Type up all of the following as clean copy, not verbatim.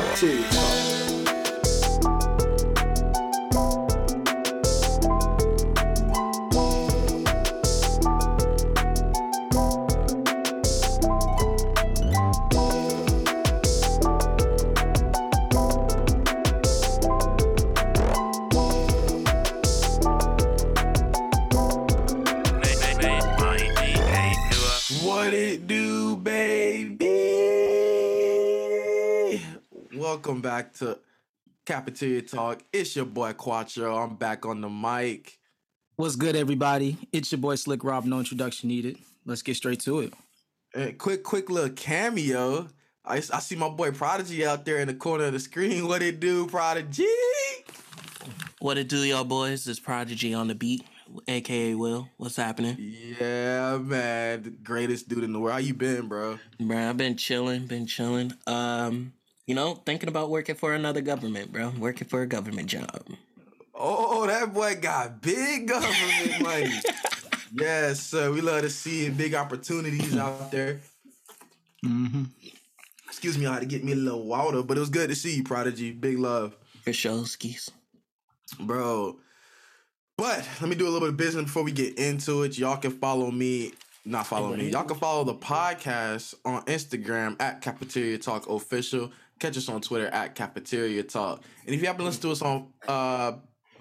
Cafeteria Talk. Welcome back to Cafeteria Talk. It's your boy Quattro. I'm back on the mic. What's good, everybody? It's your boy Slick Rob. No introduction needed. Let's get straight to it. And quick little cameo. I see my boy Prodigy out there in the corner of the screen. What it do, Prodigy? What it do, y'all boys? It's Prodigy on the beat, a.k.a. Will. What's happening? Yeah, man. The greatest dude in the world. How you been, bro? Bro, I've been chilling, you know, thinking about working for another government, bro. Working for a government job. Oh, that boy got big government money. Yes, sir. We love to see big opportunities out there. Mm-hmm. Excuse me, I had to get me a little water, but it was good to see you, Prodigy. Big love. For sure, skis. Bro. But let me do a little bit of business before we get into it. Y'all can follow me. Not follow me. Y'all can follow the podcast on Instagram at Cafeteria Talk Official. Catch us on Twitter at Cafeteria Talk. And if you happen to listen to us on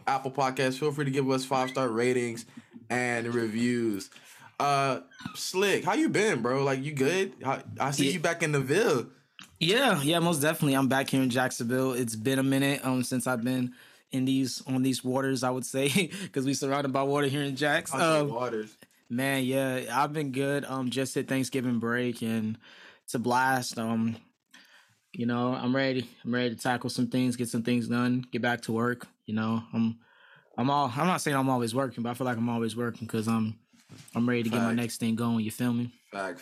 Apple Podcasts, feel free to give us 5-star ratings and reviews. Slick, how you been, bro? Like, you good? I see you back in the Ville. Yeah, most definitely. I'm back here in Jacksonville. It's been a minute since I've been on these waters, I would say, because we surrounded by water here in Jax. Waters. Man, yeah, I've been good. Just hit Thanksgiving break, and it's a blast. You know, I'm ready to tackle some things, get some things done, get back to work. You know, I'm not saying I'm always working, but I feel like I'm always working because I'm ready to get my next thing going. You feel me? Fact.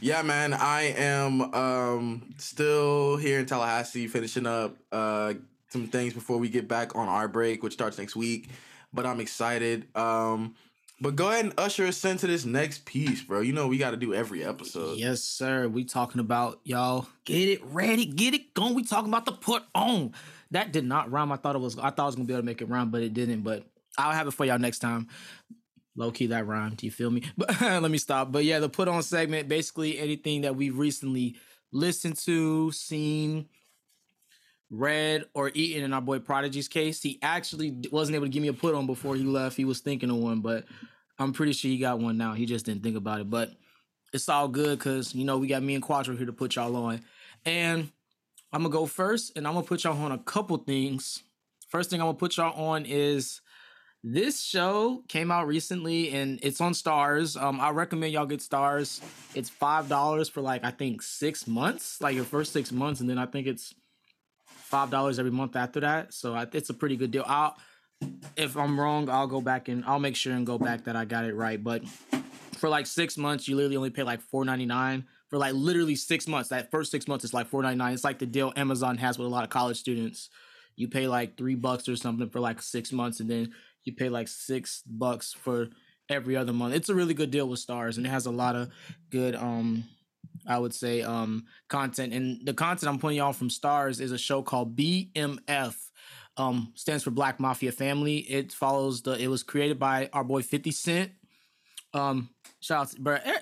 Yeah, man, I am still here in Tallahassee, finishing up some things before we get back on our break, which starts next week. But I'm excited. But go ahead and usher us into this next piece, bro. You know we got to do every episode. Yes, sir. We talking about, y'all, get it ready, get it going. We talking about the put on. That did not rhyme. I thought I was going to be able to make it rhyme, but it didn't. But I'll have it for y'all next time. Low-key, that rhymed. You feel me? But let me stop. But yeah, the put on segment, basically anything that we've recently listened to, seen, read, or eaten. In our boy Prodigy's case, he actually wasn't able to give me a put on before he left. He was thinking of one, but I'm pretty sure he got one now. He just didn't think about it, but it's all good because, you know, we got me and Quattro here to put y'all on. And I'm going to go first, and I'm going to put y'all on a couple things. First thing I'm going to put y'all on is this show came out recently, and it's on Starz. I recommend y'all get Starz. It's $5 for, like, I think 6 months, like your first 6 months, and then I think it's $5 every month after that. So it's a pretty good deal. If I'm wrong, I'll go back and I'll make sure and go back that I got it right. But for like 6 months, you literally only pay like $4.99 for like literally 6 months. That first 6 months is like $4.99. It's like the deal Amazon has with a lot of college students. You pay like $3 or something for like 6 months, and then you pay like $6 for every other month. It's a really good deal with Starz, and it has a lot of good, I would say, content. And the content I'm putting y'all from Starz is a show called BMF. Stands for Black Mafia Family. It was created by our boy 50 Cent. Shout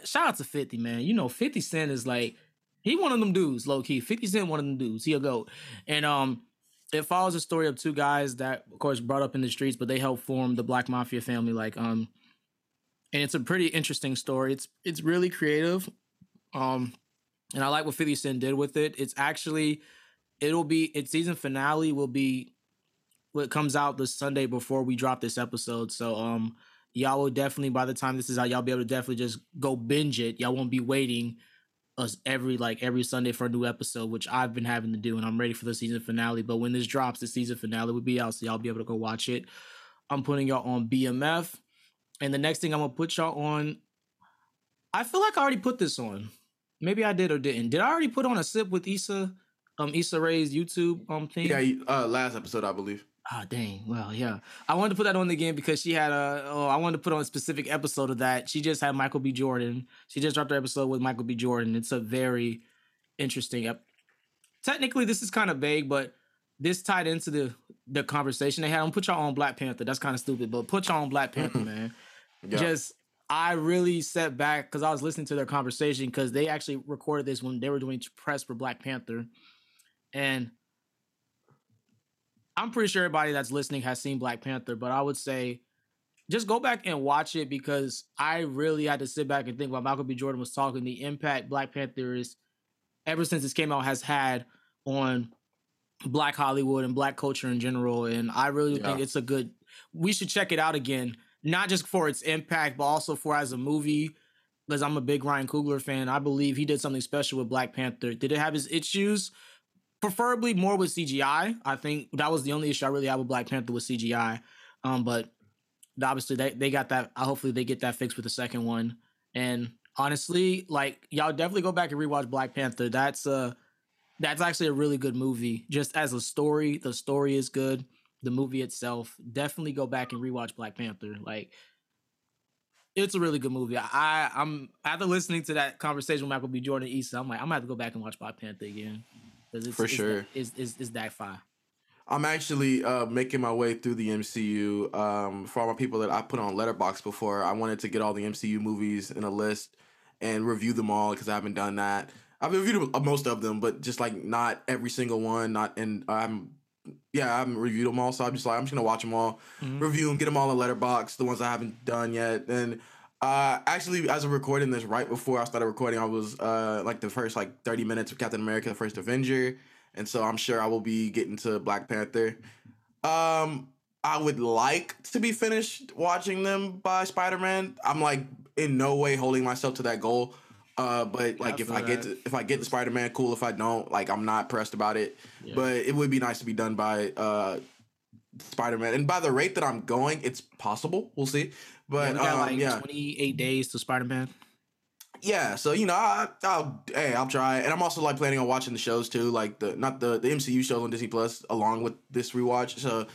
out to 50, man. You know, 50 Cent is like, he one of them dudes, low-key. 50 Cent, one of them dudes. He a goat. And it follows the story of two guys that, of course, brought up in the streets, but they helped form the Black Mafia Family. Like, and it's a pretty interesting story. It's really creative. And I like what 50 Cent did with it. Its season finale will be what comes out the Sunday before we drop this episode. So, y'all will definitely, by the time this is out, y'all be able to definitely just go binge it. Y'all won't be waiting us every Sunday for a new episode, which I've been having to do, and I'm ready for the season finale. But when this drops, the season finale will be out, so y'all be able to go watch it. I'm putting y'all on BMF. And the next thing I'm going to put y'all on, I feel like I already put this on. Maybe I did or didn't. Did I already put on a sip with Issa? Issa Rae's YouTube thing? Yeah, last episode, I believe. Oh, dang. Well, yeah. I wanted to put that on again because she had I wanted to put on a specific episode of that. She just had Michael B. Jordan. She just dropped her episode with Michael B. Jordan. It's a very interesting technically this is kind of vague, but this tied into the conversation they had on put y'all on Black Panther. That's kind of stupid, but put y'all on Black Panther, man. Yeah. Just, I really sat back because I was listening to their conversation because they actually recorded this when they were doing press for Black Panther. And I'm pretty sure everybody that's listening has seen Black Panther, but I would say just go back and watch it because I really had to sit back and think while Michael B. Jordan was talking, the impact Black Panther is, ever since this came out, has had on Black Hollywood and Black culture in general. And I really think it's a good, we should check it out again, not just for its impact, but also for as a movie, because I'm a big Ryan Coogler fan. I believe he did something special with Black Panther. Did it have his issues? Preferably more with CGI. I think that was the only issue I really had with Black Panther was CGI. But obviously they got that. Hopefully they get that fixed with the second one. And honestly, like, y'all definitely go back and rewatch Black Panther. That's actually a really good movie. Just as a story, the story is good. The movie itself, definitely go back and rewatch Black Panther. Like, it's a really good movie. I'm after listening to that conversation with Michael B. Jordan and Issa, I'm like, I'm gonna have to go back and watch Black Panther again. For sure. It's that fire. I'm actually making my way through the MCU. For all my people that I put on Letterboxd before, I wanted to get all the MCU movies in a list and review them all because I haven't done that. I've reviewed most of them, but just like not every single one. I haven't reviewed them all, so I'm just like, I'm just gonna watch them all, review them, get them all in Letterboxd, the ones I haven't done yet. And actually, as I'm recording this, right before I started recording, I was like the first like 30 minutes of Captain America: The First Avenger, and so I'm sure I will be getting to Black Panther. I would like to be finished watching them by Spider-Man. I'm like in no way holding myself to that goal, but like if I get to Spider-Man, cool. If I don't, like, I'm not pressed about it. Yeah. But it would be nice to be done by Spider-Man, and by the rate that I'm going, it's possible. We'll see. But we got 28 days to Spider-Man. Yeah, so you know, I'll try, and I'm also like planning on watching the shows too, like the MCU shows on Disney Plus along with this rewatch. So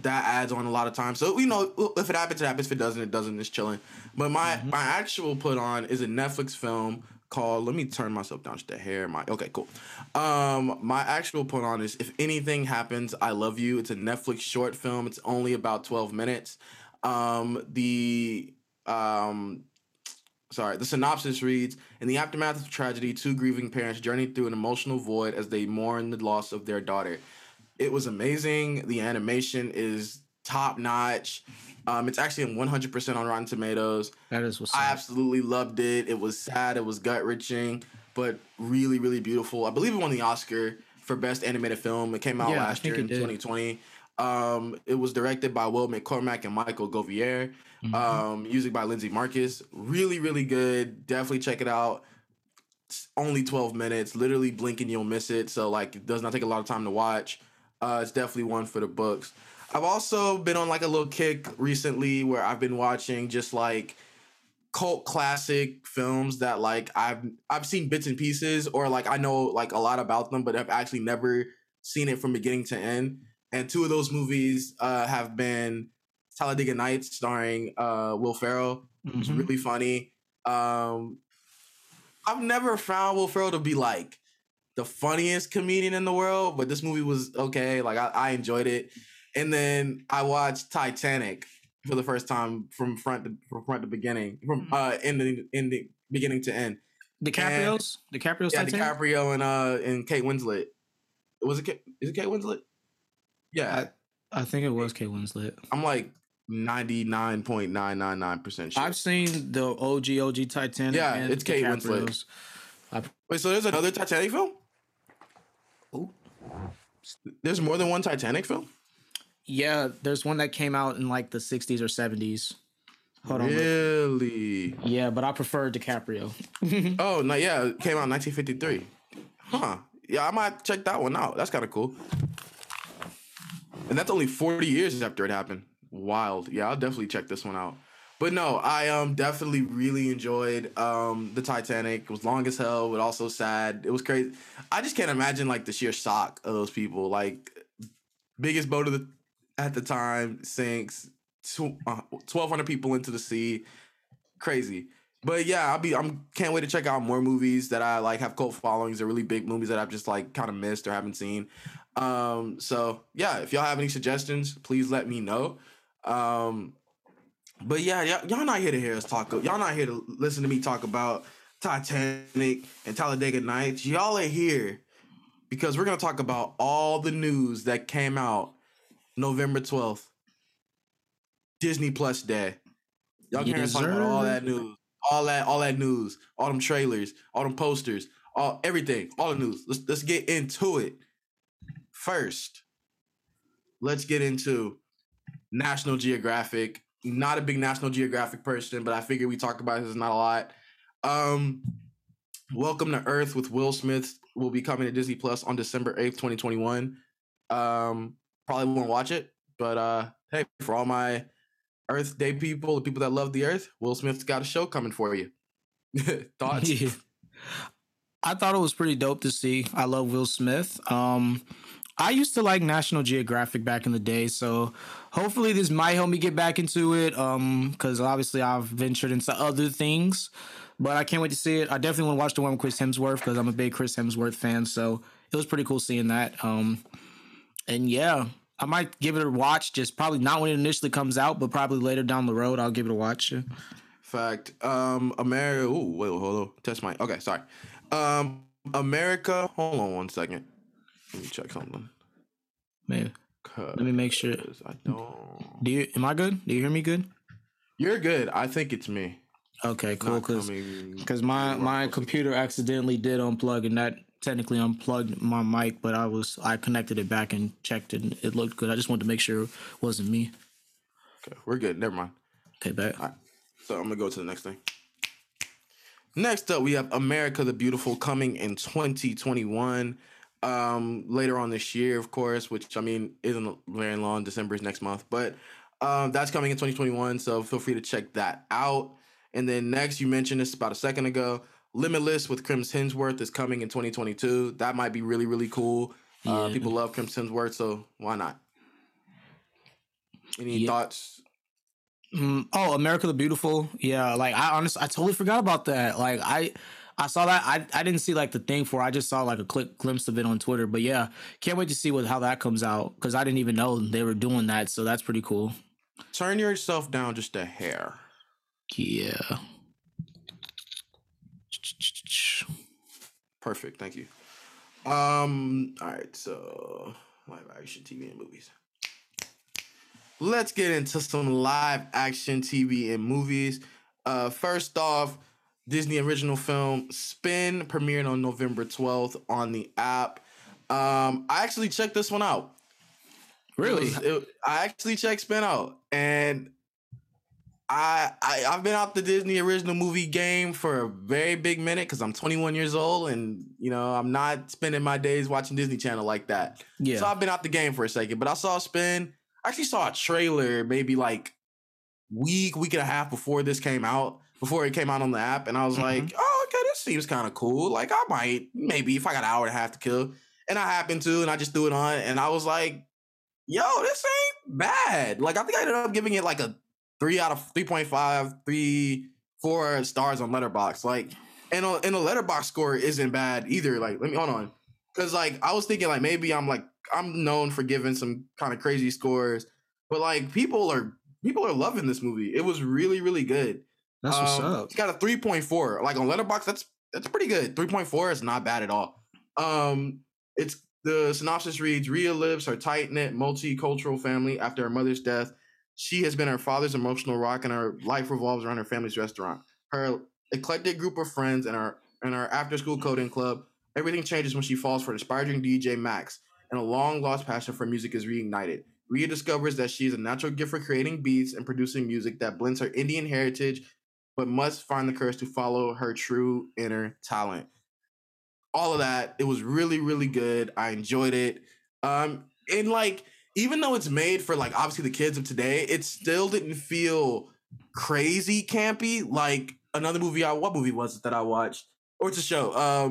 that adds on a lot of time. So you know, if it happens, it happens. If it doesn't, it doesn't. It's chilling. But my actual put on is a Netflix film called. Let me turn myself down just to hair. Okay, cool. My actual put on is If Anything Happens, I Love You. It's a Netflix short film. It's only about 12 minutes. The synopsis reads, in the aftermath of tragedy, two grieving parents journey through an emotional void as they mourn the loss of their daughter. It was amazing. The animation is top notch. It's actually 100% on Rotten Tomatoes. That is what's up. I absolutely loved it. It was sad. It was gut wrenching, but really, really beautiful. I believe it won the Oscar for Best Animated Film. It came out last year in 2020. It was directed by Will McCormack and Michael Govier. Music by Lindsey Marcus. Really, really good. Definitely check it out. It's only 12 minutes. Literally blink and you'll miss it. So, like, it does not take a lot of time to watch. It's definitely one for the books. I've also been on, like, a little kick recently where I've been watching just, like, cult classic films that, like, I've seen bits and pieces or, like, I know, like, a lot about them, but I've actually never seen it from beginning to end. And two of those movies have been Talladega Nights, starring Will Ferrell. It's really funny. I've never found Will Ferrell to be like the funniest comedian in the world, but this movie was okay. Like I enjoyed it. And then I watched Titanic for the first time from front to beginning, from beginning to end. DiCaprio's Titanic? Yeah, DiCaprio and Kate Winslet. Is it Kate Winslet? Yeah, I think it was Kate Winslet. I'm like 99.999% sure. I've seen the OG Titanic. Yeah, and it's Kate Winslet. Wait, so there's another Titanic film? Oh, there's more than one Titanic film? Yeah, there's one that came out in like the 60s or 70s. Hold on. Really? Yeah, but I prefer DiCaprio. Oh, no, yeah, it came out in 1953. Huh. Yeah, I might check that one out. That's kind of cool. And that's only 40 years after it happened. Wild. Yeah, I'll definitely check this one out. But no, I definitely really enjoyed the Titanic. It was long as hell, but also sad. It was crazy. I just can't imagine like the sheer shock of those people. Like, biggest boat at the time sinks, 1,200 people into the sea. Crazy. But yeah, I'm can't wait to check out more movies that I like have cult followings or really big movies that I've just like kind of missed or haven't seen. So yeah, if y'all have any suggestions, please let me know. But yeah, y'all not here to hear us talk. Y'all not here to listen to me talk about Titanic and Talladega Nights. Y'all are here because we're gonna talk about all the news that came out November 12th, Disney Plus Day. Y'all can talk about all that news. All that news, all them trailers, all them posters, everything, all the news. Let's get into it. First, let's get into National Geographic. Not a big National Geographic person, but I figure we talk about this not a lot. Welcome to Earth with Will Smith will be coming to Disney Plus on December 8th, 2021. Probably won't watch it, but hey, for all my Earth Day people, the people that love the Earth, Will Smith's got a show coming for you. Thoughts? Yeah. I thought it was pretty dope to see. I love Will Smith. I used to like National Geographic back in the day, so hopefully this might help me get back into it, because obviously I've ventured into other things, but I can't wait to see it. I definitely want to watch the one with Chris Hemsworth, because I'm a big Chris Hemsworth fan, so it was pretty cool seeing that. And yeah, I might give it a watch, just probably not when it initially comes out, but probably later down the road, I'll give it a watch. Fact. America, ooh, wait, hold on, test my, okay, sorry. America, hold on one second. Let me check something. Maybe. Let me make sure. I don't. Am I good? Do you hear me good? You're good. I think it's me. Okay, cool. Because my computer accidentally did unplug, and that technically unplugged my mic, but I connected it back and checked it. And it looked good. I just wanted to make sure it wasn't me. Okay, we're good. Never mind. Okay, back. All right. So I'm gonna go to the next thing. Next up, we have America the Beautiful coming in 2021. Later on this year, of course, which I mean isn't very long. December is next month, but that's coming in 2021, so feel free to check that out. And then next, you mentioned this about a second ago, Limitless with Crimson Hensworth is coming in 2022. That might be really, really cool. Yeah. People love Crimson Hensworth, so why not? Any thoughts? America the Beautiful. Yeah, like I totally forgot about that. Like I saw that. I didn't see like the thing for it. I just saw like a glimpse of it on Twitter. But yeah, can't wait to see how that comes out, because I didn't even know they were doing that. So that's pretty cool. Turn yourself down just a hair. Yeah. Perfect. Thank you. All right. So live action TV and movies. Let's get into some live action TV and movies. First off, Disney original film Spin premiered on November 12th on the app. I actually checked this one out. Really? I actually checked Spin out, and I've been out the Disney original movie game for a very big minute, because I'm 21 years old, and you know I'm not spending my days watching Disney Channel like that. Yeah. So I've been out the game for a second, but I saw Spin. I actually saw a trailer maybe like week and a half before this came out. Before it came out on the app, and I was like, oh, okay, this seems kind of cool. Like, I might, maybe, if I got an hour and a half to kill. And I happened to, and I just threw it on, and I was like, yo, this ain't bad. Like, I think I ended up giving it, like, a 3 out of 3.5, 3, 4 stars on Letterboxd. Like, and the Letterboxd score isn't bad either. Like, let me, hold on. Because, like, I was thinking, like, maybe I'm known for giving some kind of crazy scores. But, like, people are loving this movie. It was really, really good. That's what's up. It's got a 3.4. Like on Letterboxd, that's pretty good. 3.4 is not bad at all. It's the synopsis reads: Rhea lives her tight-knit multicultural family after her mother's death. She has been her father's emotional rock, and her life revolves around her family's restaurant, her eclectic group of friends, and her after-school coding club. Everything changes when she falls for aspiring DJ Max, and a long-lost passion for music is reignited. Rhea discovers that she is a natural gift for creating beats and producing music that blends her Indian heritage, but must find the courage to follow her true inner talent. All of that. It was really, really good. I enjoyed it. And like, even though it's made for like, obviously the kids of today, it still didn't feel crazy campy. Like another movie, what movie was it that I watched? Or it's a show. I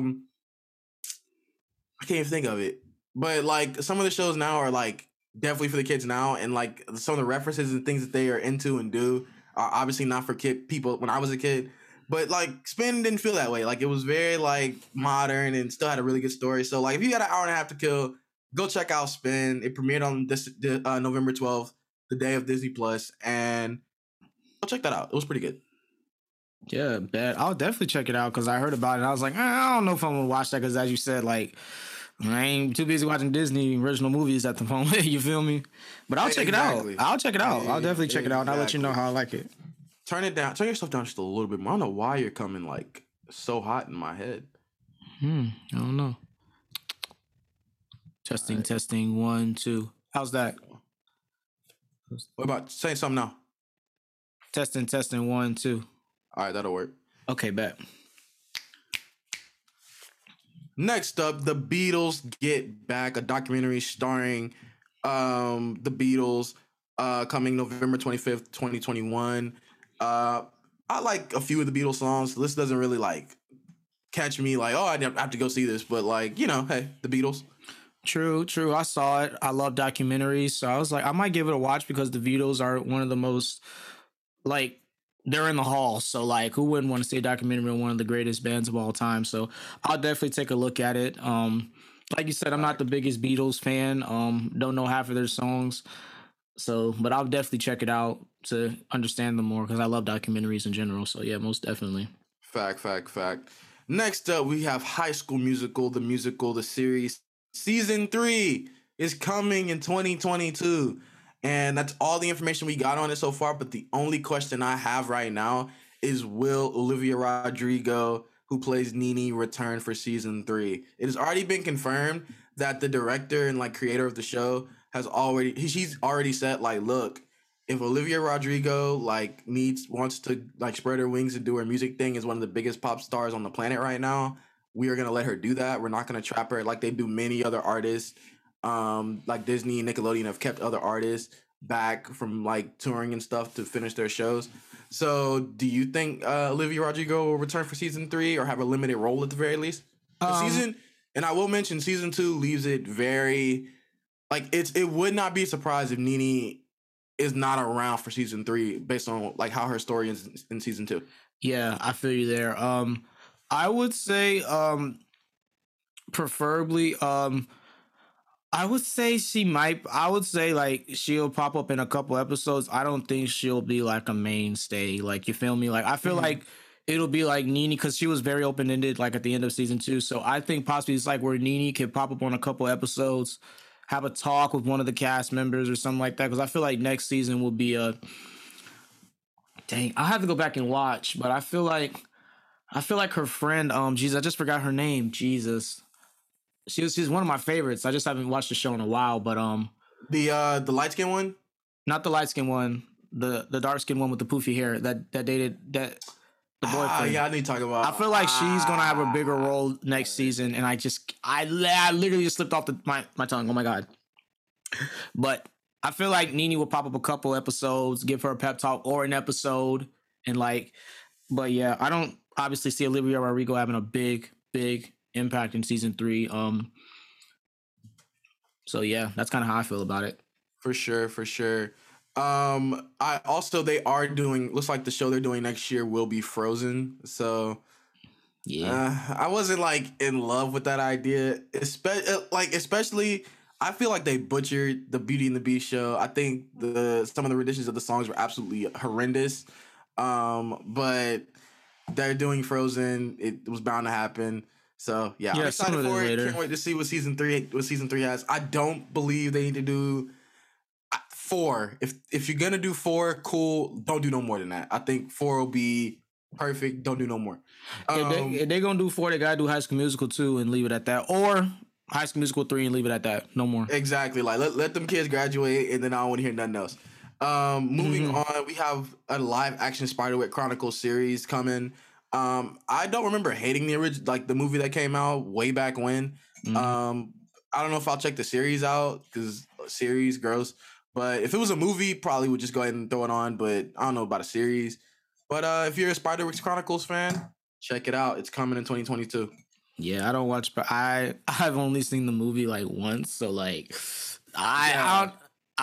can't even think of it. But like some of the shows now are like definitely for the kids now. And like some of the references and things that they are into and do are obviously not for people when I was a kid. But like Spin didn't feel that way. Like it was very like modern and still had a really good story. So like if you got an hour and a half to kill, go check out Spin. It premiered on this November 12th, the day of Disney Plus, and go check that out. It was pretty good. Yeah, bet. I'll definitely check it out because I heard about it. And I was like, I don't know if I'm gonna watch that because, as you said, like I ain't too busy watching Disney original movies at the moment. You feel me? But I'll check it out. I'll check it out. I'll definitely check it out, and I'll let you know how I like it. Turn it down. Turn yourself down just a little bit more. I don't know why you're coming like so hot in my head. I don't know. Testing, right. Testing. 1, 2. How's that? What about saying something now? Testing, testing. 1, 2. All right, that'll work. Okay, bet. Next up, The Beatles Get Back, a documentary starring The Beatles, coming November 25th, 2021. I like a few of the Beatles songs. This doesn't really like catch me like, oh, I have to go see this. But like, you know, hey, The Beatles. True, true. I saw it. I love documentaries. So I was like, I might give it a watch because The Beatles are one of the most like, they're in the hall, so like who wouldn't want to see a documentary on one of the greatest bands of all time? So I'll definitely take a look at it. Like you said, I'm not the biggest Beatles fan. Don't know half of their songs, so but I'll definitely check it out to understand them more because I love documentaries in general. So yeah, most definitely. Fact. Next up, we have High School Musical, the series. Season 3 is coming in 2022. And that's all the information we got on it so far. But the only question I have right now is, will Olivia Rodrigo, who plays Nini, return for season 3? It has already been confirmed that the director and like creator of the show has already, she's already said like, look, if Olivia Rodrigo like wants to like spread her wings and do her music thing as one of the biggest pop stars on the planet right now, we are going to let her do that. We're not going to trap her like they do many other artists. Like Disney and Nickelodeon have kept other artists back from like touring and stuff to finish their shows. So do you think Olivia Rodrigo will return for season 3 or have a limited role at the very least? And I will mention season 2 leaves it very like it would not be a surprise if Nini is not around for season 3 based on like how her story is in season 2. Yeah, I feel you there. I would say preferably I would say she might. I would say like she'll pop up in a couple episodes. I don't think she'll be like a mainstay. Like you feel me? Like I feel like it'll be like Nini because she was very open ended. Like at the end of season 2, so I think possibly it's like where Nini could pop up on a couple episodes, have a talk with one of the cast members or something like that. Because I feel like next season will be a dang. I have to go back and watch, but I feel like her friend. Jesus, I just forgot her name. Jesus. She's one of my favorites. I just haven't watched the show in a while, but the light skin one, not the light skin one, the dark skin one with the poofy hair that dated that the boyfriend. Yeah, I need to talk about. I feel like she's gonna have a bigger role next season, and I literally just slipped off my tongue. Oh my god! But I feel like Nini will pop up a couple episodes, give her a pep talk or an episode, and like, but yeah, I don't obviously see Olivia Rodrigo having a big impact in season 3. So yeah, that's kind of how I feel about it. For sure. I also they are doing looks like the show they're doing next year will be Frozen. So yeah, I wasn't like in love with that idea. Especially, I feel like they butchered the Beauty and the Beast show. I think some of the renditions of the songs were absolutely horrendous. But they're doing Frozen. It was bound to happen. So yeah, I'm excited for it. Can't wait to see what season three has. I don't believe they need to do 4. If you're gonna do 4, cool. Don't do no more than that. I think 4 will be perfect. Don't do no more. If they're gonna do 4, they gotta do High School Musical 2 and leave it at that, or High School Musical 3 and leave it at that. No more. Exactly. Like let them kids graduate, and then I don't want to hear nothing else. Moving on, we have a live action Spiderwick Chronicles series coming. I don't remember hating the original, like the movie that came out way back when. I don't know if I'll check the series out because series gross. But if it was a movie, probably would just go ahead and throw it on. But I don't know about a series. But if you're a Spiderwick Chronicles fan, check it out. It's coming in 2022. Yeah, I don't watch, but I've only seen the movie like once. So like, I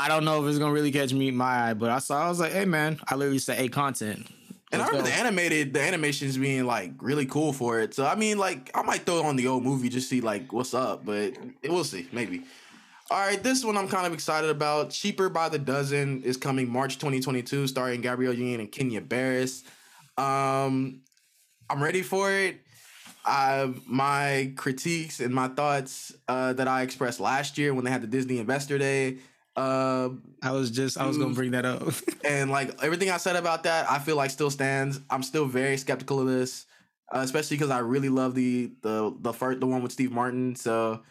don't know if it's gonna really catch me in my eye. But I was like, hey man, I literally said, hey, content. And I remember the animations being like really cool for it. So I mean, like I might throw on the old movie just see like what's up, but we'll see, maybe. All right, this one I'm kind of excited about. Cheaper by the Dozen is coming March 2022, starring Gabrielle Union and Kenya Barris. I'm ready for it. My critiques and my thoughts that I expressed last year when they had the Disney Investor Day. I was gonna bring that up, and like everything I said about that, I feel like still stands. I'm still very skeptical of this, especially because I really love the one with Steve Martin. So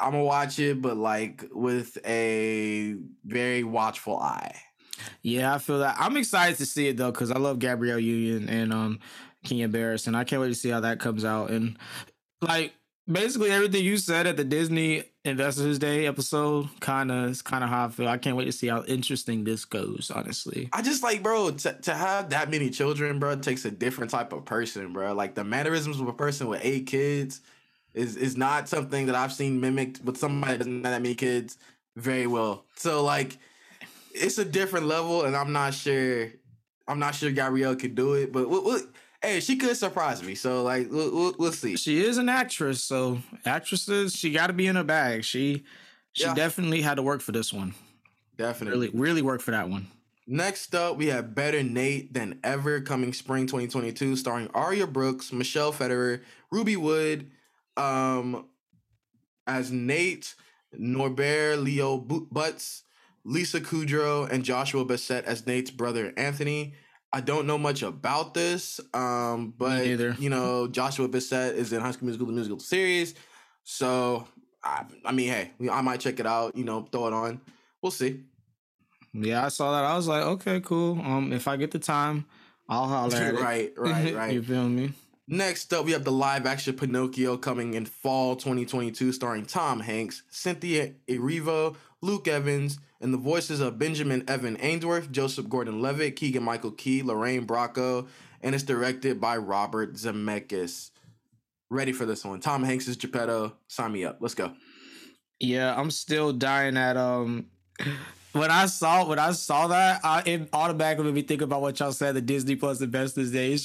I'm gonna watch it, but like with a very watchful eye. Yeah, I feel that. I'm excited to see it though because I love Gabrielle Union and Kenya Barris, and I can't wait to see how that comes out. And like basically everything you said at the Disney Investors Day episode kind of how I feel. I can't wait to see how interesting this goes, honestly. I just like, bro, to have that many children, bro, takes a different type of person, bro. Like the mannerisms of a person with 8 kids is not something that I've seen mimicked with somebody that doesn't have that many kids very well. So like it's a different level, and I'm not sure Gabrielle could do it, but we'll hey, she could surprise me, so like we'll see. She is an actress, so actresses, she got to be in her bag. She definitely had to work for this one. Definitely, really work for that one. Next up, we have Better Nate Than Ever coming spring 2022, starring Aria Brooks, Michelle Pfeiffer, Ruby Wood, as Nate, Norbert Leo Butz, Lisa Kudrow, and Joshua Bassett as Nate's brother Anthony. I don't know much about this, but, you know, Joshua Bissett is in High School Musical, the musical series. So, I mean, hey, I might check it out, you know, throw it on. We'll see. Yeah, I saw that. I was like, okay, cool. If I get the time, I'll holler at it. Right. You feel me? Next up, we have the live action Pinocchio coming in fall 2022, starring Tom Hanks, Cynthia Erivo, Luke Evans, and the voices of Benjamin Evan Ainsworth, Joseph Gordon-Levitt, Keegan-Michael Key, Lorraine Bracco, and it's directed by Robert Zemeckis. Ready for this one. Tom Hanks is Geppetto. Sign me up. Let's go. Yeah, I'm still dying at... When I saw that, it automatically made me think about what y'all said, the Disney Plus Investors Day. It's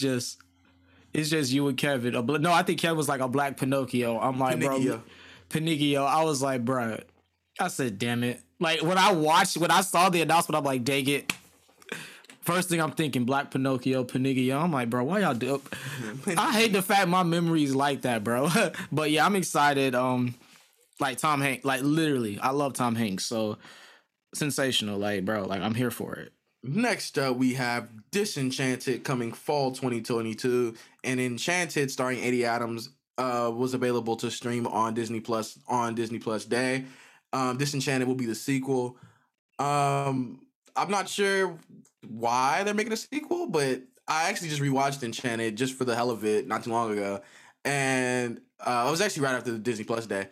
just you and Kevin. No, I think Kevin was like a black Pinocchio. I'm like, Pinocchio. Bro, Pinocchio. I was like, bro. I said, damn it. Like, when I saw the announcement, I'm like, dang it. First thing I'm thinking, Black Pinocchio. I'm like, bro, why y'all do it? I hate the fact my memory's like that, bro. But, yeah, I'm excited. Like, Tom Hanks. Like, literally, I love Tom Hanks. So, sensational. Like, bro, like, I'm here for it. Next up, we have Disenchanted coming fall 2022. And Enchanted, starring Amy Adams, was available to stream on Disney Plus Day. Disenchanted will be the sequel. I'm not sure why they're making a sequel, but I actually just rewatched Enchanted just for the hell of it not too long ago, and I was actually right after the Disney Plus Day,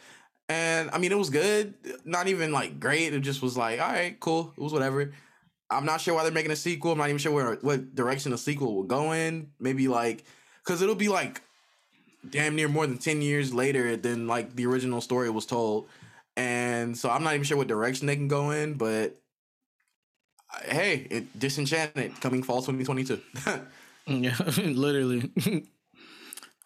and I mean it was good, not even like great. It just was like, all right, cool, it was whatever. I'm not sure why they're making a sequel. I'm not even sure what direction the sequel will go in. Maybe like because it'll be like damn near more than 10 years later than like the original story was told. And so I'm not even sure what direction they can go in, but hey, Disenchanted coming fall 2022. Yeah, literally.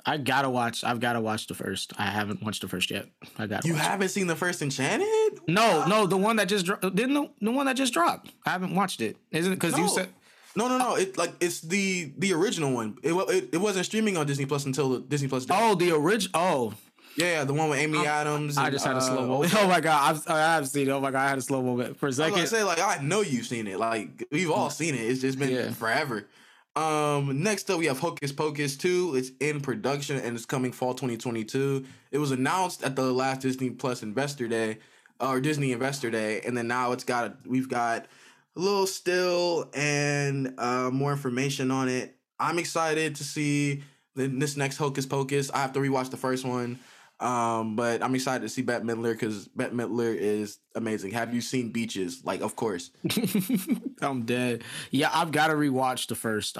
I've got to watch the first. I haven't watched the first yet. Haven't seen the first Enchanted? No, the one that just dropped. Didn't the one that just dropped? I haven't watched it. Isn't it? Cause you said no. It's the original one. It wasn't streaming on Disney Plus until the Disney Plus Day. Oh, the original. Oh. Yeah, the one with Amy Adams. I just had a slow moment. Oh my god, I've seen it. Oh my god, I had a slow moment for a second. I was gonna say, like, I know you've seen it. Like, we've all seen it. It's just been forever. Next up, we have Hocus Pocus 2. It's in production and it's coming fall 2022. It was announced at the last Disney Plus Investor Day, or Disney Investor Day, and then now we've got a little still and more information on it. I'm excited to see this next Hocus Pocus. I have to rewatch the first one. But I'm excited to see Bette Midler because Bette Midler is amazing. Have you seen Beaches? Like, of course. I'm dead. Yeah, I've got to rewatch the first.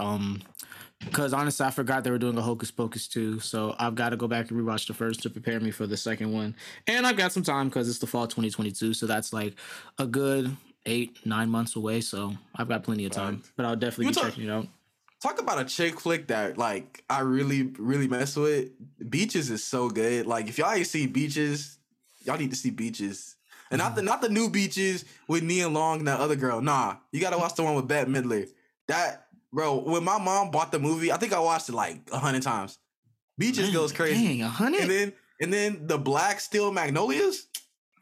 Because honestly, I forgot they were doing a Hocus Pocus 2. So I've got to go back and rewatch the first to prepare me for the second one. And I've got some time because it's the fall 2022. So that's like a good 8-9 months away. So I've got plenty of time. But I'll definitely be checking it out. Talk about a chick flick that, like, I really, really mess with. Beaches is so good. Like, if y'all ain't seen Beaches, y'all need to see Beaches. And not the new Beaches with Nia Long and that other girl. Nah, you got to watch the one with Bette Midler. That, bro, when my mom bought the movie, I think I watched it like 100 times. Beaches goes crazy. Dang, 100? And then the Black Steel Magnolias?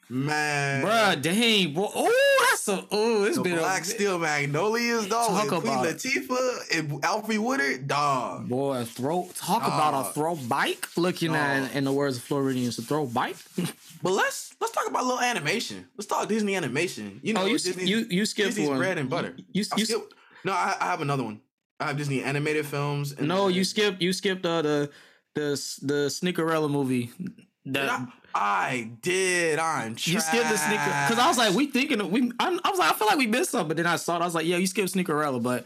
Man. Bruh, dang, bro. Oh, that's a... Oh, it's the been Black Steel Magnolias, dog. Talk with about Queen Latifah and Alfred Woodard, dog. Boy, about a throw bike. Looking at, in the words of Floridians, a throw bike. But let's talk about a little animation. Let's talk Disney animation. You know, you skipped Disney's one. Bread and butter. I have another one. I have Disney animated films. And no, you skipped the Sneakerella movie. I did. I'm trash. You skipped the Sneaker because I was like, I was like, I feel like we missed something. But then I saw it. I was like, yeah, you skipped Sneakerella. But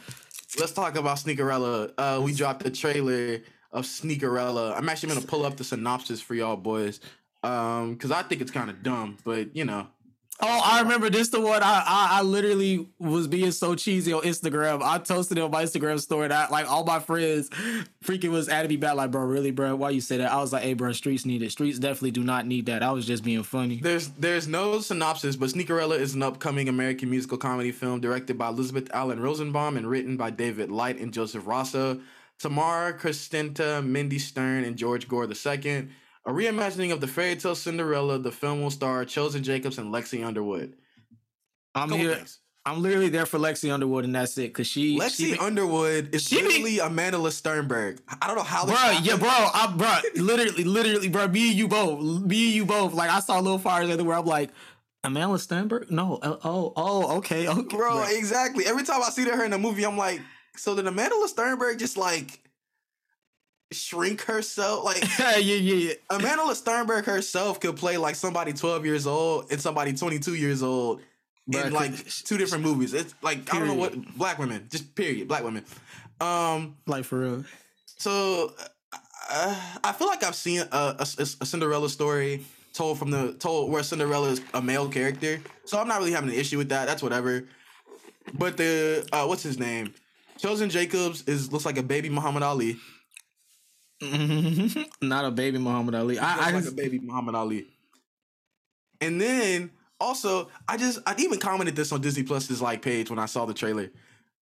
let's talk about Sneakerella. We dropped the trailer of Sneakerella. I'm actually gonna pull up the synopsis for y'all boys because I think it's kind of dumb, but you know. Oh, I remember this. The one I literally was being so cheesy on Instagram. I toasted it on my Instagram story that like all my friends freaking was at me back like, bro, really, bro? Why you say that? I was like, hey, bro, streets need it. Streets definitely do not need that. I was just being funny. There's no synopsis, but Sneakerella is an upcoming American musical comedy film directed by Elizabeth Allen Rosenbaum and written by David Light and Joseph Rasa, Tamara Christenta, Mindy Stern, and George Gore II. A reimagining of the fairy tale Cinderella. The film will star Chosen Jacobs and Lexi Underwood. I'm literally there for Lexi Underwood, and that's it. Cause Underwood is literally Amanda Sternberg. I don't know how. Bro, literally, bro. Me and you both. Like I saw little fires everywhere. I'm like, Amanda Sternberg? No. Oh, okay. Bro, exactly. Every time I see her in a movie, I'm like, so did Amanda Sternberg just like shrink herself? Like yeah. Amanda Sternberg herself could play like somebody 12 years old and somebody 22 years old in like two different movies. It's like period. I don't know what black women, just period, black women. Like for real. So I feel like I've seen a Cinderella story told where Cinderella is a male character. So I'm not really having an issue with that. That's whatever. But the what's his name? Chosen Jacobs looks like a baby Muhammad Ali. Not a baby Muhammad Ali. A baby Muhammad Ali. And then also, I even commented this on Disney Plus's like page when I saw the trailer.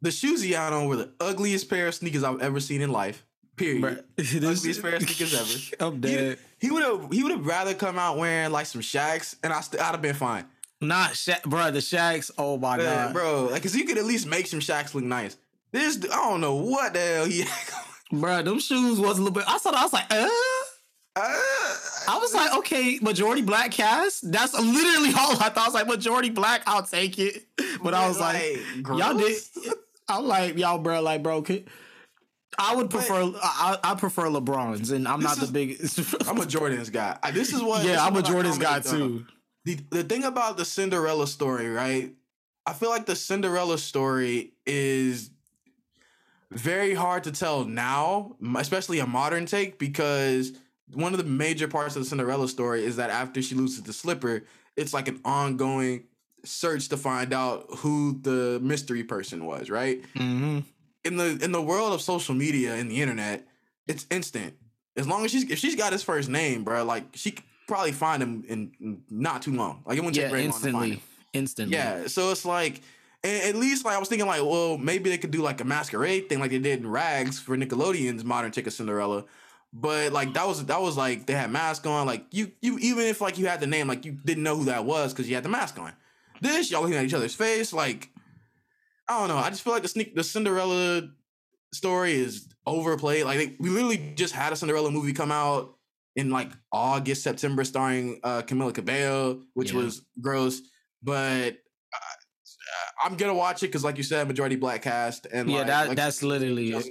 The shoes he had on were the ugliest pair of sneakers I've ever seen in life. Period. Ugliest pair of sneakers ever. I'm dead. He would have rather come out wearing like some Shaqs, and I'd have been fine. Not Shaq, bro. The Shaqs. Oh my god, bro. Like, cause you could at least make some Shaqs look nice. I don't know what the hell he. Bro, them shoes was a little bit. I saw that. I was like, I was like, okay, majority black cast. That's literally all I thought. I was like, majority black, I'll take it. But I was like y'all did. I'm like, y'all, bro, like, bro. I would prefer. I prefer LeBron's, and I'm not the biggest. I'm a Jordan's guy. This is what. Yeah, I'm a Jordan's guy too. The thing about the Cinderella story, right? I feel like the Cinderella story is very hard to tell now, especially a modern take, because one of the major parts of the Cinderella story is that after she loses the slipper, it's like an ongoing search to find out who the mystery person was, right? Mm-hmm. In the world of social media and the internet, it's instant. As long as she's got his first name, bro, like she could probably find him in not too long. Like it won't take very long to find him. Instantly. Yeah, so it's like. And at least, like, I was thinking, like, well, maybe they could do, like, a masquerade thing like they did in Rags for Nickelodeon's Modern Take of Cinderella. But, like, that was like, they had masks on. Like, you even if, like, you had the name, like, you didn't know who that was because you had the mask on. This, y'all looking at each other's face. Like, I don't know. I just feel like the Cinderella story is overplayed. Like, we literally just had a Cinderella movie come out in, like, August, September, starring Camila Cabello, which was gross. But I'm gonna watch it because, like you said, majority black cast, and yeah, like, that's literally it.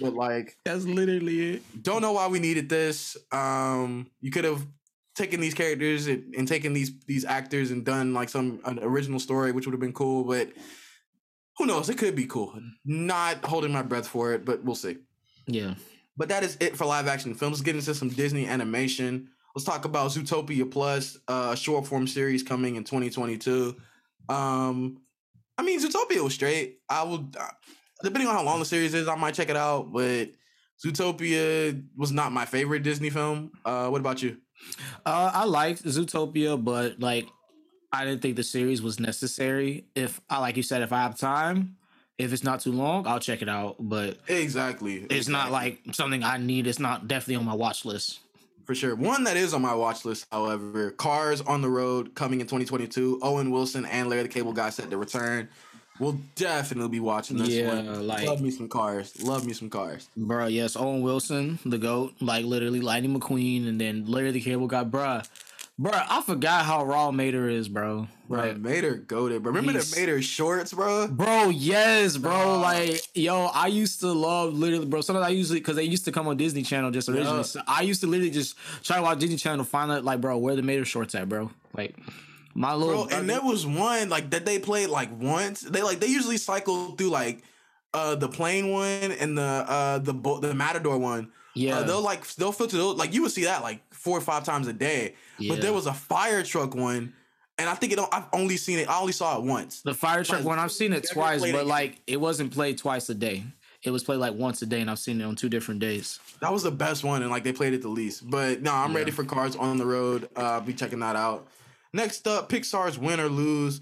But like, that's literally it. Don't know why we needed this. You could have taken these characters and taken these actors and done like an original story, which would have been cool. But who knows? It could be cool. Not holding my breath for it, but we'll see. Yeah. But that is it for live action films. Let's get into some Disney animation. Let's talk about Zootopia Plus, a short form series coming in 2022. I mean, Zootopia was straight. depending on how long the series is, I might check it out. But Zootopia was not my favorite Disney film. What about you? I liked Zootopia, but like I didn't think the series was necessary. If I, like you said, if I have time, if it's not too long, I'll check it out. But it's not like something I need. It's not definitely on my watch list. For sure. One that is on my watch list, however, Cars on the Road, coming in 2022. Owen Wilson and Larry the Cable Guy set to return. We'll definitely be watching this one. Like, love me some Cars. Love me some Cars. Bro, yes. Owen Wilson, the GOAT, like literally Lightning McQueen, and then Larry the Cable Guy. Bro, I forgot how raw Mater is, bro. Right. Mater goated, bro. Remember the Mater shorts, bro? Bro, yes, bro. Like, yo, I used to love literally, bro. Sometimes I usually, because they used to come on Disney Channel just originally. Yeah. So I used to literally just try to watch Disney Channel, find out, like, bro, where the Mater shorts at, bro? Like, my little. Bro, and there was one, like, that they played, like, once. They usually cycle through, like, the plane one and the Matador one. Yeah, they'll filter those. Like, you would see that like 4 or 5 times a day. Yeah. But there was a fire truck one, and I think I only saw it once. The fire truck one, I've seen it twice, but like it wasn't played twice a day. It was played like once a day, and I've seen it on 2 different days. That was the best one, and like they played it the least. But no, I'm ready for Cars on the Road. I'll be checking that out. Next up, Pixar's Win or Lose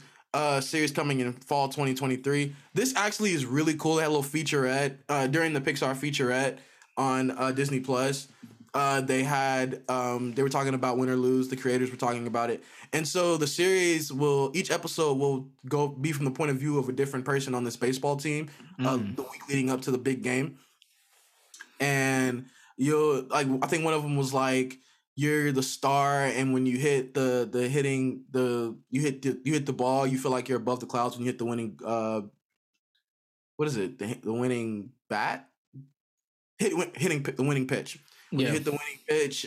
series coming in fall 2023. This actually is really cool. They had a little featurette during the Pixar featurette on Disney Plus. They were talking about Win or Lose. The creators were talking about it. And so the series each episode will be from the point of view of a different person on this baseball team the week leading up to the big game. And you'll, like, I think one of them was like, you're the star, and when you hit the ball, you feel like you're above the clouds when you hit the winning, the winning bat? Hitting the winning pitch. When you hit the winning pitch,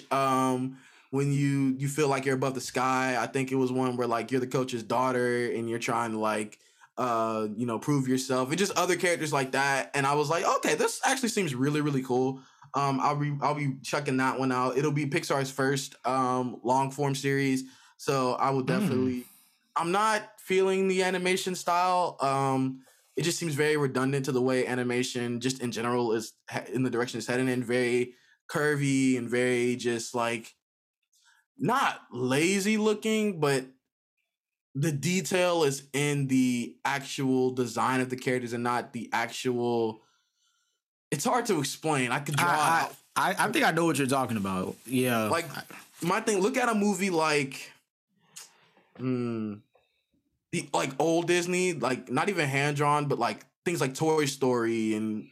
when you feel like you're above the sky. I think it was one where like you're the coach's daughter and you're trying to like prove yourself. It's just other characters like that. And I was like, okay, this actually seems really, really cool. I'll be checking that one out. It'll be Pixar's first long form series, so I will definitely. I'm not feeling the animation style. It just seems very redundant to the way animation just in general is in the direction it's heading in, very curvy and very just like not lazy looking, but the detail is in the actual design of the characters and not the actual. It's hard to explain. I could draw it out. I think I know what you're talking about. Yeah. Like my thing, look at a movie like like old Disney, like not even hand drawn, but like things like Toy Story and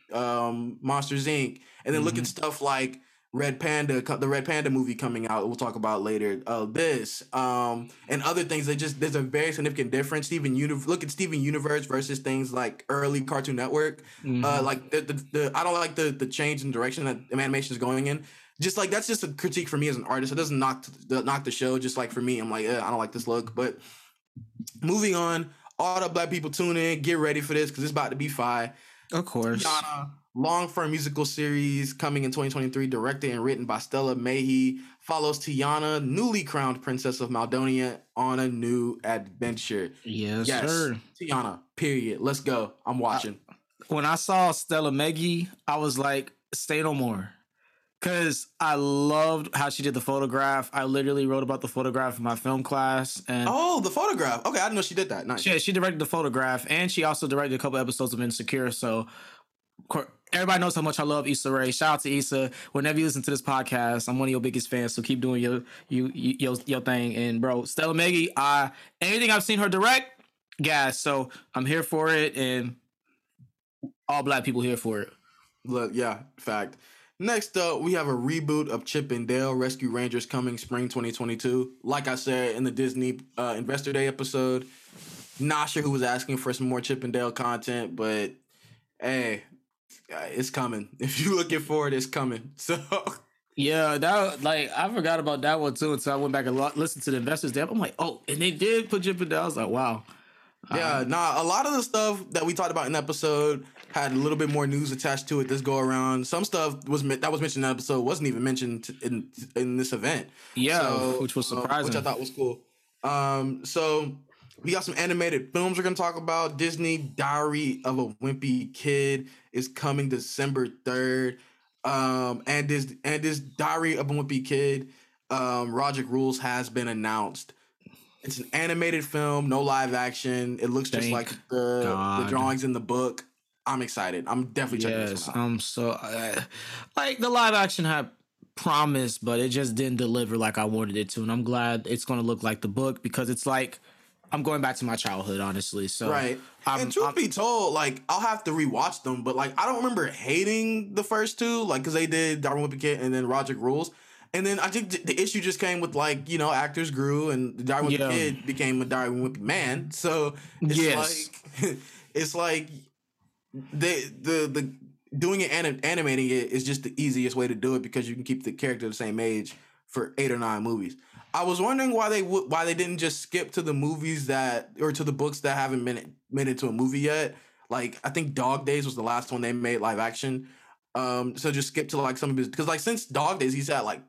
Monsters Inc. And then look at stuff like Red Panda, the Red Panda movie coming out. We'll talk about later. And other things that just there's a very significant difference. Look at Steven Universe versus things like early Cartoon Network. Like the I don't like the change in direction that animation is going in. Just like that's just a critique for me as an artist. It doesn't knock the show. Just like for me, I'm like I don't like this look, but. Moving on, all the black people tune in, get ready for this because it's about to be fire. Of course. Tiana, long-form musical series coming in 2023, directed and written by Stella Mayhe, follows Tiana, newly crowned princess of Maldonia, on a new adventure. Yes, sir. Tiana, period. Let's go. I'm watching. When I saw Stella Mayhe, I was like, say no more. Because I loved how she did the photograph. I literally wrote about the photograph in my film class. And the photograph. Okay, I didn't know she did that. Nice. Yeah, she directed the photograph, and she also directed a couple episodes of Insecure. So everybody knows how much I love Issa Rae. Shout out to Issa. Whenever you listen to this podcast, I'm one of your biggest fans, so keep doing your thing. And, bro, Stella Mayhe, anything I've seen her direct, guys, so I'm here for it, and all black people here for it. Look, yeah, fact. Next up, we have a reboot of Chip and Dale Rescue Rangers coming spring 2022. Like I said in the Disney Investor Day episode, not sure who was asking for some more Chip and Dale content, but hey, it's coming. If you're looking for it, it's coming. So yeah, that like I forgot about that one too, and so I went back and listened to the Investors Day. I'm like, oh, and they did put Chip and Dale. I was like, wow. Yeah, a lot of the stuff that we talked about in the episode had a little bit more news attached to it this go around. Some stuff that was mentioned in the episode wasn't even mentioned in this event. Yeah, which was surprising, which I thought was cool. So We got some animated films we're going to talk about. Disney Diary of a Wimpy Kid is coming December 3rd. And this Diary of a Wimpy Kid, Roderick Rules, has been announced. It's an animated film, no live action. It looks just like the drawings in the book. I'm excited. I'm definitely checking this one out. I'm so... like, the live action had promised, but it just didn't deliver like I wanted it to. And I'm glad it's going to look like the book, because it's like... I'm going back to my childhood, honestly. So right. And truth be told, like, I'll have to rewatch them, but, like, I don't remember hating the first two, like, because they did Darwin Wimpy Kid and then Roderick Rules. And then I think the issue just came with, like, you know, actors grew and the Darwin Wimpy Kid became a Darwin Wimpy Man. So it's like, it's like the doing it and animating it is just the easiest way to do it, because you can keep the character the same age for 8 or 9 movies. I was wondering why they didn't just skip to the movies that, or to the books that haven't been made into a movie yet. Like, I think Dog Days was the last one they made live action. So just skip to, like, some of his, because, like, since Dog Days, he's had, like,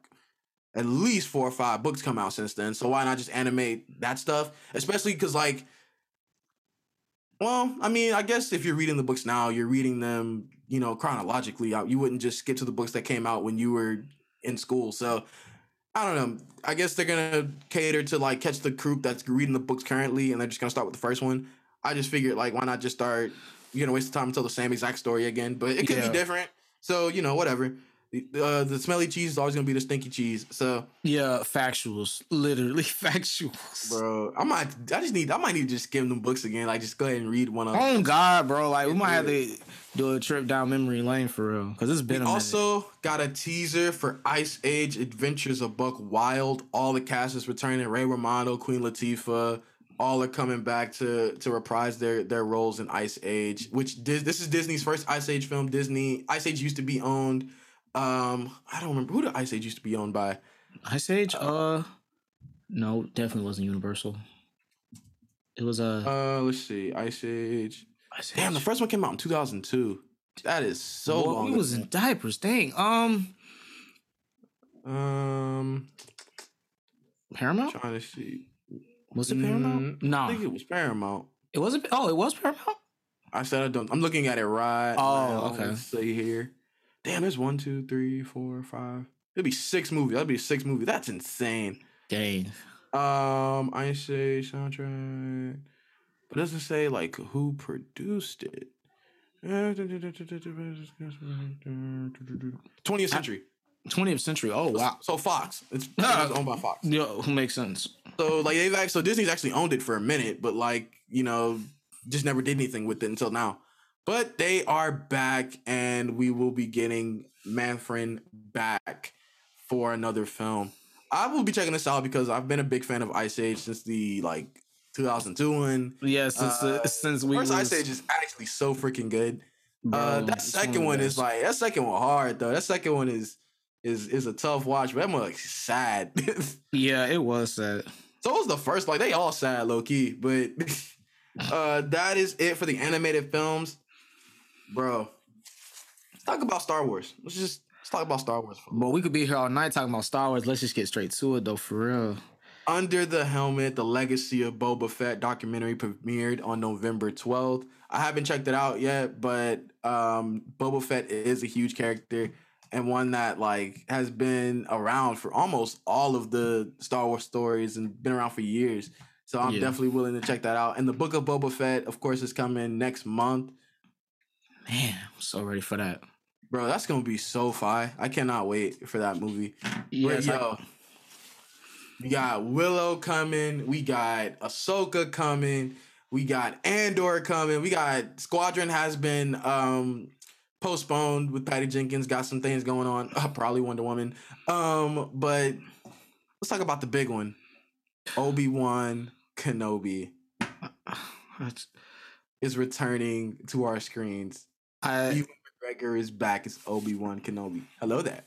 at least 4 or 5 books come out since then. So why not just animate that stuff? Especially because, like, well, I mean, I guess if you're reading the books now, you're reading them, you know, chronologically. You wouldn't just skip to the books that came out when you were in school. So I don't know. I guess they're going to cater to, like, catch the group that's reading the books currently, and they're just going to start with the first one. I just figured, like, why not just start, you know, waste the time and tell the same exact story again, but it could be different. So, you know, whatever. The smelly cheese is always going to be the stinky cheese, so. Yeah, factuals. Literally factuals. Bro, I might need to just skim them books again. Like, just go ahead and read one of them. Oh, God, bro. Like, we might have to do a trip down memory lane for real, because it's been a minute. Also got a teaser for Ice Age Adventures of Buck Wild. All the cast is returning. Ray Romano, Queen Latifah, all are coming back to reprise their roles in Ice Age, which this is Disney's first Ice Age film. Ice Age used to be owned... I don't remember who the Ice Age used to be owned by. Ice Age? No, definitely wasn't Universal. It was a. Let's see, Ice Age. Damn, the first one came out in 2002. That is so long. He was in diapers. Dang. Paramount. Trying to see. Was it Paramount? No, I think it was Paramount. It wasn't. Oh, it was Paramount. I said I don't. I'm looking at it right. Oh, now. Okay. Let's see here. Damn, there's 1, 2, 3, 4, 5. It'll be 6 movies. That's insane. Dang. I say soundtrack, but it doesn't say, like, who produced it. 20th Century. 20th Century. Oh, wow. So Fox. It's owned by Fox. Yeah, makes sense. So, like, so Disney's actually owned it for a minute, but, like, you know, just never did anything with it until now. But they are back, and we will be getting Manfred back for another film. I will be checking this out because I've been a big fan of Ice Age since the, like, 2002 one. Yeah, since we first Ice Age is actually so freaking good. Bro, that second one is like that second one hard though. That second one is a tough watch, but that one, like, sad. Yeah, it was sad. So it was the first, like, they all sad low key, but that is it for the animated films. Bro, let's talk about Star Wars. Let's talk about Star Wars. But we could be here all night talking about Star Wars. Let's just get straight to it, though, for real. Under the Helmet, The Legacy of Boba Fett documentary premiered on November 12th. I haven't checked it out yet, but Boba Fett is a huge character and one that, like, has been around for almost all of the Star Wars stories and been around for years. So I'm definitely willing to check that out. And the Book of Boba Fett, of course, is coming next month. Man, I'm so ready for that. Bro, that's going to be so fire. I cannot wait for that movie. Yes, but, yo, we got Willow coming. We got Ahsoka coming. We got Andor coming. We got Squadron has been postponed with Patty Jenkins. Got some things going on. Probably Wonder Woman. But let's talk about the big one. Obi-Wan Kenobi is returning to our screens. Ewan McGregor is back as Obi-Wan Kenobi. Hello there.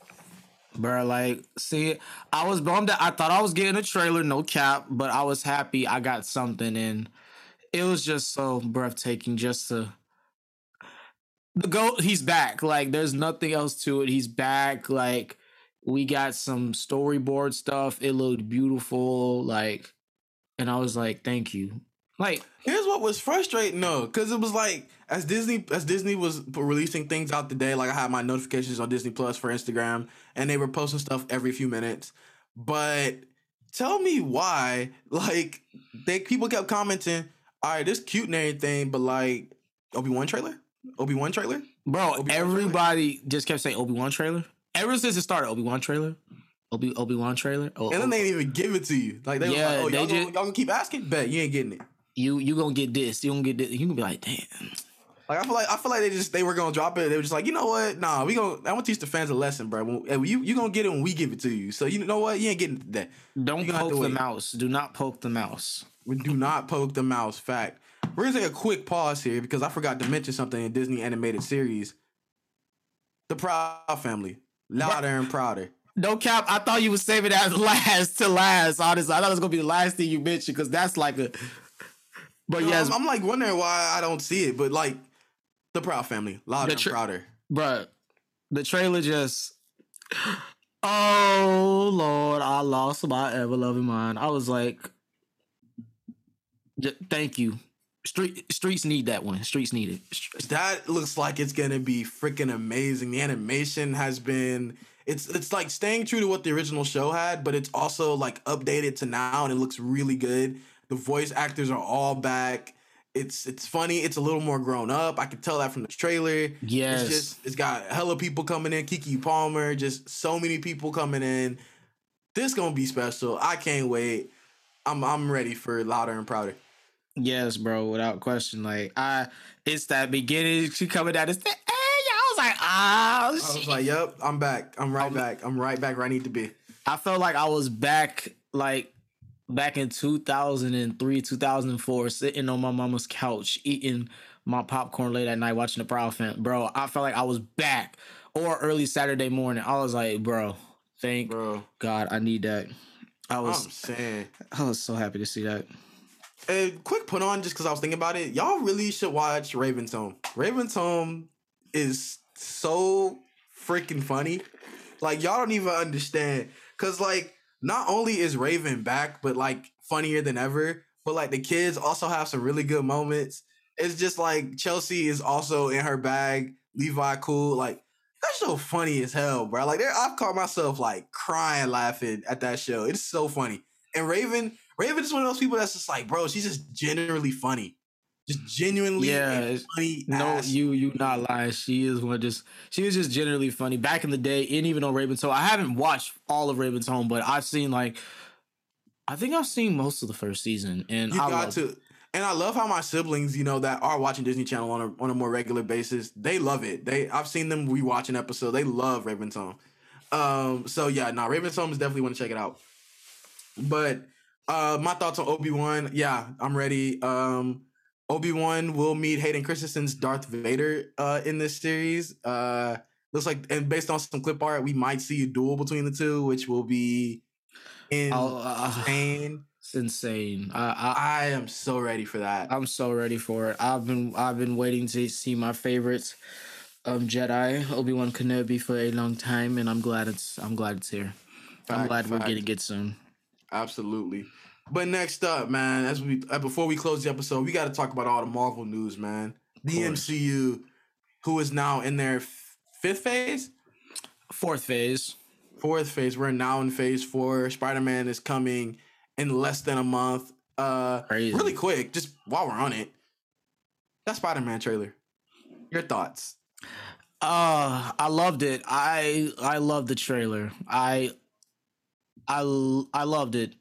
Bro, like, see, I was bummed that I thought I was getting a trailer, no cap, but I was happy I got something, and it was just so breathtaking just to... The GOAT, he's back. Like, there's nothing else to it. He's back. Like, we got some storyboard stuff. It looked beautiful. Like, and I was like, thank you. Like, here's what was frustrating though, because it was like as Disney was releasing things out the day, like I had my notifications on Disney Plus for Instagram, and they were posting stuff every few minutes. But tell me why, like, people kept commenting, all right, this cute and everything, but like Obi-Wan trailer? Bro, everybody just kept saying Obi-Wan trailer. Ever since it started, Obi-Wan trailer. Oh, and then they didn't even give it to you. Like, y'all gonna keep asking? Bet you ain't getting it. You gonna get this. You gonna get this. You gonna be like, damn. Like, I feel like they were gonna drop it. They were just like, you know what? Nah, I want to teach the fans a lesson, bro. You gonna get it when we give it to you. So you know what? You ain't getting that. Don't poke the mouse. Do not poke the mouse. Do not poke the mouse. Fact. We're gonna take a quick pause here because I forgot to mention something in Disney animated series. The Proud Family. Louder and prouder. No cap, I thought you would save it as last. Honestly, I thought it was gonna be the last thing you mentioned because that's like a. But you know, yes, I'm like wondering why I don't see it. But like, the Proud Family, louder and prouder. Bruh, the trailer just. Oh Lord, I lost my ever loving mind. I was like, thank you. Streets need that one. Streets need it. That looks like it's gonna be freaking amazing. The animation has been. It's like staying true to what the original show had, but it's also like updated to now, and it looks really good. The voice actors are all back. It's funny. It's a little more grown up. I could tell that from the trailer. Yes, it's got hella people coming in. Keke Palmer, just so many people coming in. This gonna be special. I can't wait. I'm ready for Louder and Prouder. Yes, bro, without question. Like, it's that beginning. She coming down. It's the end. I was like, oh, shit. I was like, yep, I'm back. I'm right back where I need to be. I felt like I was back, like, back in 2003, 2004, sitting on my mama's couch, eating my popcorn late at night, watching The Proud Family. Bro, I felt like I was back. Or early Saturday morning. I was like, bro, thank God I need that. I was so happy to see that. A quick put on, just because I was thinking about it. Y'all really should watch Raven's Home. Raven's Home is so freaking funny. Like, y'all don't even understand. Because, like, not only is Raven back, but, like, funnier than ever. But, like, the kids also have some really good moments. It's just, like, Chelsea is also in her bag. Levi cool. Like, that show funny as hell, bro. Like, I've caught myself, like, crying laughing at that show. It's so funny. And Raven is one of those people that's just like, bro, she's just generally funny. Just genuinely funny. No, you not lying. She was just generally funny back in the day, and even on Raven's Home. I haven't watched all of Raven's Home, but I think I've seen most of the first season. And And I love how my siblings, you know, that are watching Disney Channel on a more regular basis, they love it. I've seen them rewatch an episode. They love Raven's Home. Raven's Home is definitely want to check it out. But my thoughts on Obi-Wan, yeah, I'm ready. Obi-Wan will meet Hayden Christensen's Darth Vader in this series. Looks like, and based on some clip art, we might see a duel between the two, which will be insane. It's insane. I am so ready for that. I'm so ready for it. I've been waiting to see my favorites, Jedi Obi-Wan Kenobi, for a long time, and I'm glad it's here. I'm glad we're getting it soon. Absolutely. But next up, man, before we close the episode, we got to talk about all the Marvel news, man. The MCU, who is now in their fourth phase. We're now in phase 4. Spider-Man is coming in less than a month. Crazy. Really quick, just while we're on it, that Spider-Man trailer, your thoughts? I loved it. I loved the trailer. I loved it.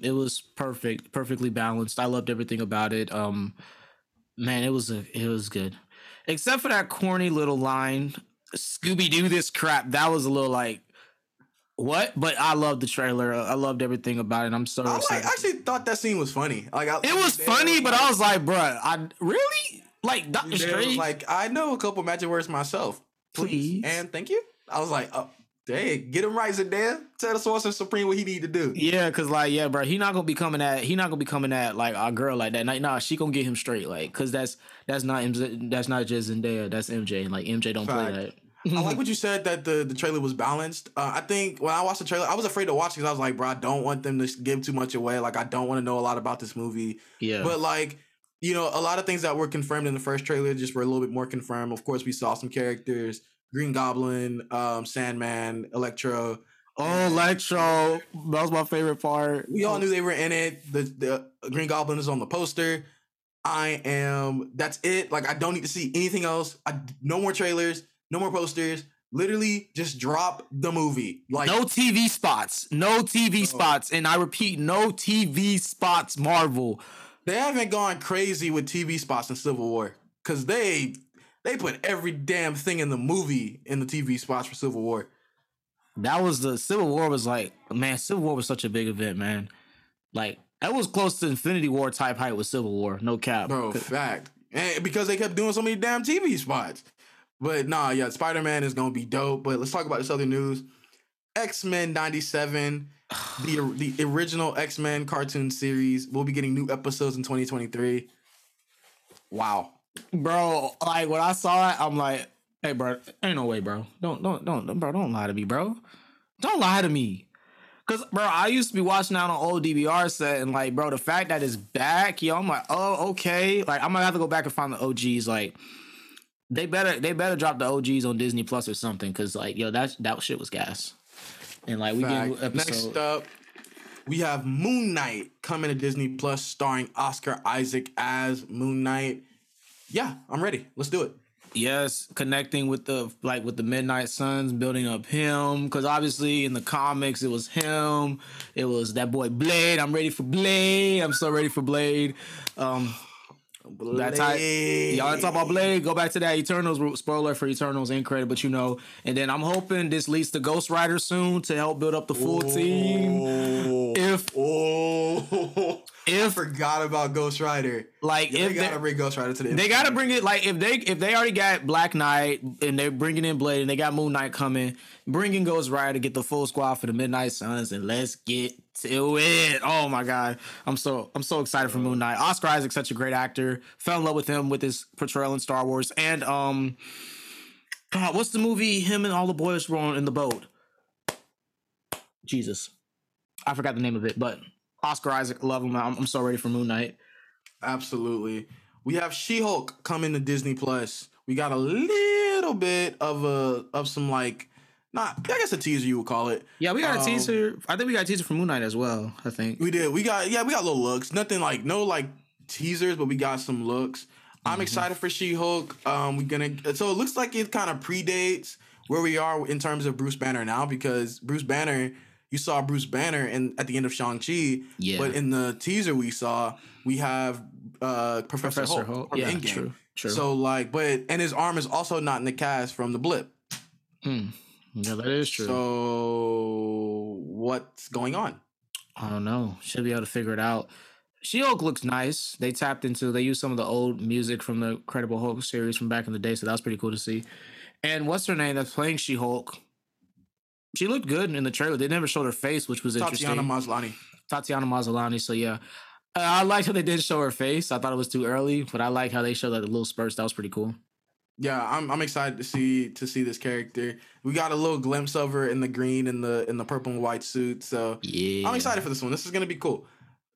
It was perfectly balanced. I loved everything about it. Man, it was good, except for that corny little line, "Scooby Doo this crap." That was a little like, what? But I loved the trailer. I loved everything about it. I'm so excited. I actually thought that scene was funny. Like, it was funny, but I was like, bro, I really like Dr. Strange. Like, I know a couple magic words myself. Please and thank you. I was like, oh. Dang, get him right, Zendaya. Tell the Sorcerer Supreme what he need to do. Yeah, cause like, yeah, bro, he not gonna be coming at like a girl like that. Like, nah, she gonna get him straight, like, cause that's not just Zendaya, that's MJ. Like, MJ don't play that. I like what you said that the trailer was balanced. I think when I watched the trailer, I was afraid to watch it because I was like, bro, I don't want them to give too much away. Like, I don't want to know a lot about this movie. Yeah. But like, you know, a lot of things that were confirmed in the first trailer just were a little bit more confirmed. Of course, we saw some characters, Green Goblin, Sandman, Electro. Oh, Electro. That was my favorite part. We all knew they were in it. The Green Goblin is on the poster. That's it. Like, I don't need to see anything else. No more trailers. No more posters. Literally, just drop the movie. Like, no TV spots. And I repeat, no TV spots, Marvel. They haven't gone crazy with TV spots in Civil War. Because they put every damn thing in the movie in the TV spots for Civil War. That was the... Civil War was like... Man, Civil War was such a big event, man. Like, that was close to Infinity War type height with Civil War. No cap. Bro, fact. And because they kept doing so many damn TV spots. But nah, yeah, Spider-Man is gonna be dope. But let's talk about this other news. X-Men 97, the original X-Men cartoon series, will be getting new episodes in 2023. Wow, bro! Like when I saw it, I'm like, hey, bro, ain't no way, bro. Don't lie to me, bro. Don't lie to me, cause bro, I used to be watching out on old DVR set, and like, bro, the fact that it's back, yo, I'm like, oh, okay. Like, I might have to go back and find the OGs, like. They better drop the OGs on Disney Plus or something, cause like yo, that shit was gas. And like we get an episode. Next up, we have Moon Knight coming to Disney Plus, starring Oscar Isaac as Moon Knight. Yeah, I'm ready. Let's do it. Yes, connecting with the Midnight Suns, building up him, cause obviously in the comics it was him. It was that boy Blade. I'm ready for Blade. I'm so ready for Blade. That's how, y'all talk about Blade. Go back to that Eternals spoiler for Eternals in credit, but you know. And then I'm hoping this leads to Ghost Rider soon to help build up the full team. I forgot about Ghost Rider. Like if they gotta bring Ghost Rider to the they gotta bring it. Like if they already got Black Knight and they're bringing in Blade and they got Moon Knight coming, bringing Ghost Rider, get the full squad for the Midnight Suns, and let's get to it. Oh my god, I'm so excited for Moon Knight. Oscar Isaac's such a great actor. Fell in love with him with his portrayal in Star Wars and God, what's the movie him and all the boys were on in the boat? Jesus, I forgot the name of it, but. Oscar Isaac, love him. I'm so ready for Moon Knight. Absolutely. We have She-Hulk coming to Disney Plus. We got a little bit of some like, I guess a teaser you would call it. Yeah, we got a teaser. I think we got a teaser for Moon Knight as well. I think we did. We got little looks. Nothing like no like teasers, but we got some looks. I'm excited for She-Hulk. So it looks like it kind of predates where we are in terms of Bruce Banner now because Bruce Banner. You saw Bruce Banner at the end of Shang-Chi, yeah. But in the teaser we have Professor Hulk. Yeah, true. So like, and his arm is also not in the cast from the blip. Yeah, that is true. So what's going on? I don't know. Should be able to figure it out. She-Hulk looks nice. They used some of the old music from the Incredible Hulk series from back in the day, so that was pretty cool to see. And what's her name that's playing She-Hulk? She looked good in the trailer. They never showed her face, which was interesting. Tatiana Maslany. So, yeah. I liked how they didn't show her face. I thought it was too early, but I liked how they showed like, the little spurts. That was pretty cool. Yeah, I'm excited to see this character. We got a little glimpse of her in the green and in the purple and white suit. So, yeah. I'm excited for this one. This is going to be cool.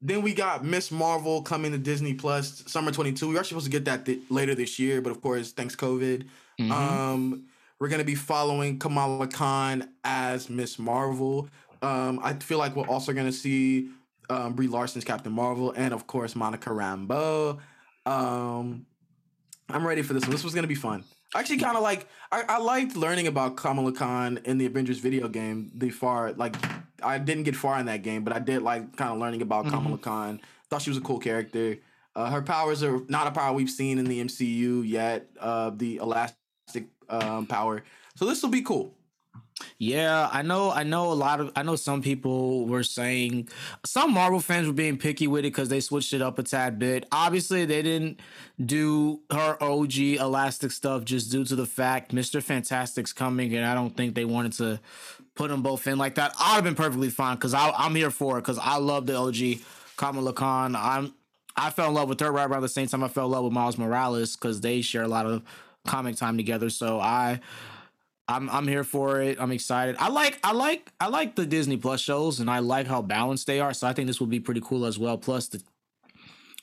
Then we got Miss Marvel coming to Disney Plus Summer 22. We were supposed to get that later this year, but of course, thanks COVID. Mm-hmm. We're going to be following Kamala Khan as Miss Marvel. I feel like we're also going to see Brie Larson's Captain Marvel and, of course, Monica Rambeau. I'm ready for this one. This was going to be fun. Actually, kind of like I liked learning about Kamala Khan in the Avengers video game. I didn't get far in that game, but I did like kind of learning about Kamala Khan. Thought she was a cool character. Her powers are not a power we've seen in the MCU yet. The Elastic power. So this will be cool. Yeah, I know some people were saying some Marvel fans were being picky with it because they switched it up a tad bit. Obviously, they didn't do her OG Elastic stuff just due to the fact Mr. Fantastic's coming, and I don't think they wanted to put them both in like that. I'd have been perfectly fine because I'm here for it because I love the OG Kamala Khan. I fell in love with her right around the same time I fell in love with Miles Morales because they share a lot of comic time together, so I I'm here for it. I'm excited. I like the Disney Plus shows, and I like how balanced they are. So I think this will be pretty cool as well. Plus the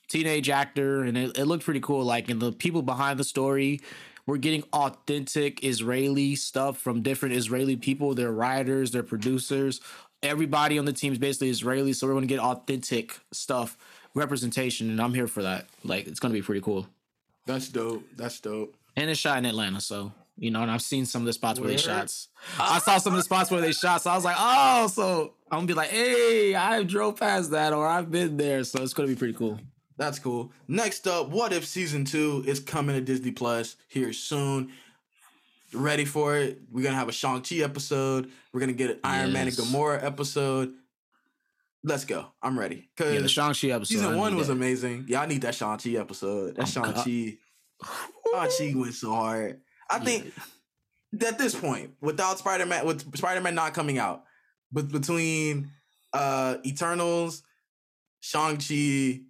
teenage actor, and it looked pretty cool. Like, and the people behind the story, we're getting authentic Israeli stuff from different Israeli people. They're writers, they're producers. Everybody on the team is basically Israeli, so we're going to get authentic stuff, representation, and I'm here for that. Like, it's going to be pretty cool. That's dope. That's dope. And it's shot in Atlanta, so, you know, and I've seen some of the spots where they shot. I saw some of the spots where they shot, so I was like, oh, so I'm going to be like, hey, I drove past that, or I've been there, so it's going to be pretty cool. That's cool. Next up, What If Season 2 is coming to Disney Plus here soon. Ready for it. We're going to have a Shang-Chi episode. We're going to get an Iron Man and Gamora episode. Let's go. I'm ready. Yeah, the Shang-Chi episode. Season 1 was amazing. Yeah, I need that Shang-Chi episode. That Shang-Chi. Shang-Chi went so hard. I think at this point, without Spider-Man, with Spider-Man not coming out, but between Eternals, Shang-Chi,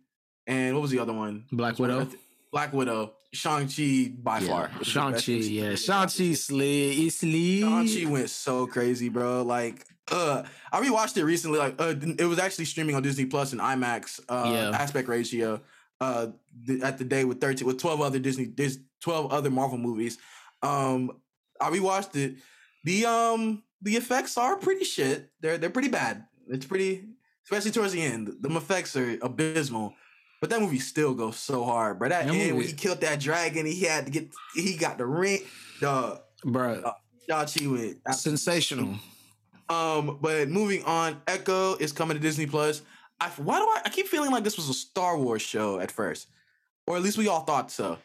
and what was the other one? Black Widow. Shang-Chi by far. Shang-Chi slid. Shang-Chi went so crazy, bro. Like, I rewatched it recently. Like, it was actually streaming on Disney Plus in IMAX aspect ratio at the day with 12 other 12 other Marvel movies. I rewatched it. The effects are pretty shit. They're pretty bad. It's pretty, especially towards the end. The effects are abysmal. But that movie still goes so hard, bro. That end when he killed that dragon, he got the rent, dog. Bro, Shang-Chi went sensational. But moving on, Echo is coming to Disney Plus. Why do I keep feeling like this was a Star Wars show at first, or at least we all thought so.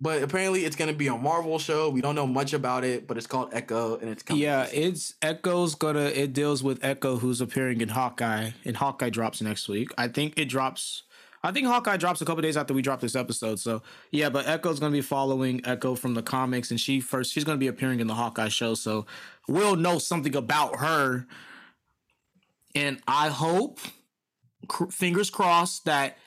But apparently, it's gonna be a Marvel show. We don't know much about it, but it's called Echo, and it's coming. Yeah, it's Echo's gonna. It deals with Echo, who's appearing in Hawkeye, and Hawkeye drops next week. I think Hawkeye drops a couple days after we drop this episode. So, yeah, but Echo's going to be following Echo from the comics, and she's going to be appearing in the Hawkeye show. So, we'll know something about her. And I hope, fingers crossed, that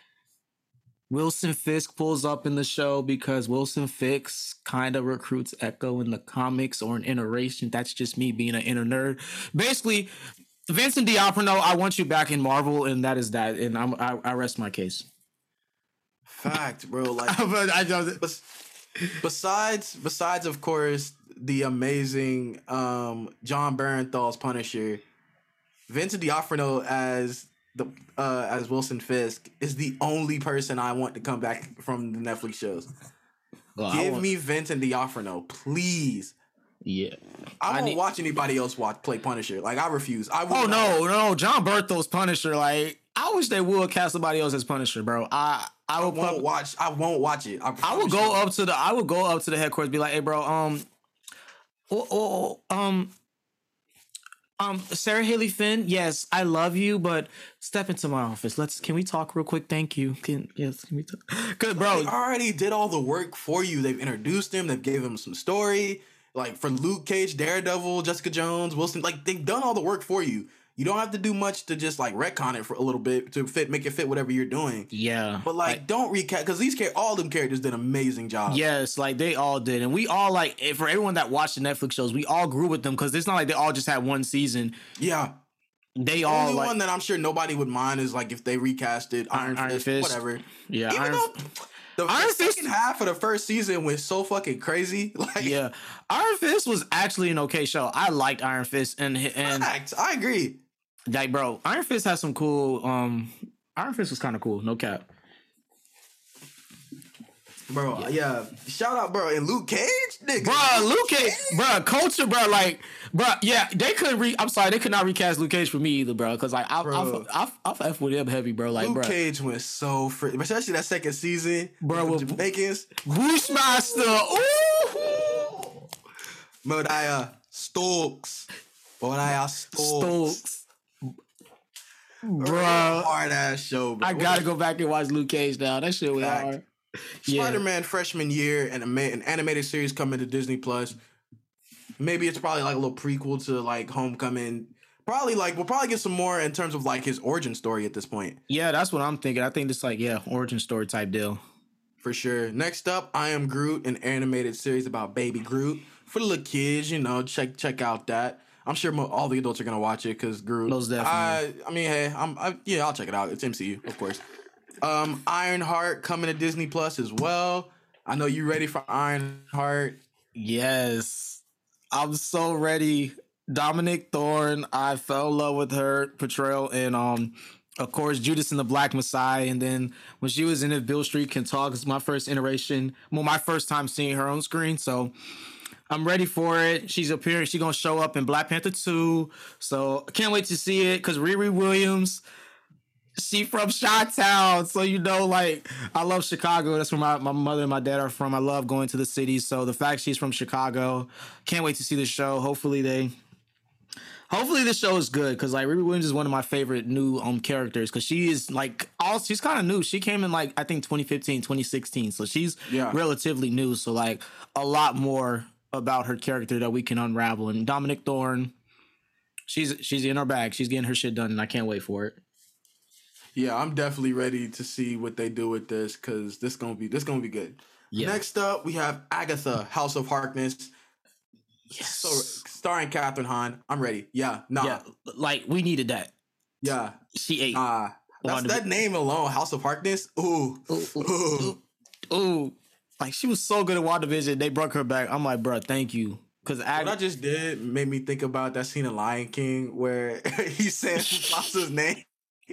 Wilson Fisk pulls up in the show, because Wilson Fisk kind of recruits Echo in the comics or an iteration. That's just me being an inner nerd. Basically, Vincent D'Onofrio, I want you back in Marvel, and that is that. And I rest my case. Fact, bro. Like, besides, of course, the amazing John Bernthal's Punisher, Vincent D'Onofrio as as Wilson Fisk is the only person I want to come back from the Netflix shows. Well, Give me Vincent D'Onofrio, please. Yeah, I won't watch anybody else play Punisher. Like, I refuse. No, John Bernthal's Punisher. Like, I wish they would cast somebody else as Punisher, bro. I won't watch it. I would go up to the headquarters, be like, hey, bro, Sarah Haley Finn. Yes, I love you, but step into my office. Can we talk real quick? Thank you. Can we talk? Cause, bro, they already did all the work for you. They've introduced him. They've gave him some story. Like, for Luke Cage, Daredevil, Jessica Jones, Wilson, like, they've done all the work for you. You don't have to do much to just, like, retcon it for a little bit to make it fit whatever you're doing. Yeah. But, like don't recap, because all them characters did an amazing job. Yes, like, they all did. And we all, like, for everyone that watched the Netflix shows, we all grew with them, because it's not like they all just had one season. Yeah. The only one that I'm sure nobody would mind is, like, if they recasted Iron Fist, whatever. Yeah, Even though the second half of the first season was so fucking crazy. Like, yeah, Iron Fist was actually an okay show. I liked Iron Fist, and I agree. Like, bro, Iron Fist has some cool. Iron Fist was kind of cool, no cap. Bro, yeah, shout out, bro, and Luke Cage, nigga. Bro, Luke Cage, bro, culture, bro, like, bro, yeah, they couldn't. I'm sorry, they could not recast Luke Cage for me either, bro, because like I f with him heavy, bro. Like, Luke Cage went so free, especially that second season, bro, with Jamaicans, Bushmaster, ooh, Modiah Stokes. Bro, hard ass show, bro. I gotta go back and watch Luke Cage now. That shit was hard. Spider-Man freshman year and an animated series coming to Disney Plus. Maybe it's probably like a little prequel to like Homecoming. We'll probably get some more in terms of like his origin story at this point. Yeah, that's what I'm thinking. I think it's like origin story type deal for sure. Next up, I Am Groot, an animated series about Baby Groot for the little kids, you know, check out that. I'm sure all the adults are gonna watch it because Groot. Most definitely. I mean, hey, yeah, I'll check it out. It's MCU, of course. Ironheart coming to Disney Plus as well. I know you ready for Ironheart. Yes, I'm so ready. Dominic Thorne, I fell in love with her portrayal in, of course, Judas and the Black Messiah. And then when she was in it, Beale Street Can Talk. It's my first iteration, well, my first time seeing her on screen. So I'm ready for it. She's appearing. She's going to show up in Black Panther 2. So I can't wait to see it because Riri Williams, she from Chi-Town. So, you know, like, I love Chicago. That's where my mother and my dad are from. I love going to the city. So the fact she's from Chicago, can't wait to see the show. Hopefully the show is good because, like, Riri Williams is one of my favorite new characters because she is, like, she's kind of new. She came in, like, I think 2015, 2016. So she's relatively new. So, like, a lot more about her character that we can unravel. And Dominic Thorne, she's in our bag. She's getting her shit done, and I can't wait for it. Yeah, I'm definitely ready to see what they do with this because this gonna be good. Yeah. Next up, we have Agatha, House of Harkness. Yes. So, starring Kathryn Hahn. I'm ready. Yeah. Nah. Yeah, like, we needed that. Yeah. She ate. That name alone, House of Harkness. Ooh. Ooh. Ooh. Ooh. Ooh. Like, she was so good at WandaVision. They brought her back. I'm like, bro, thank you. Because what I just did made me think about that scene in Lion King where he said Mufasa's name.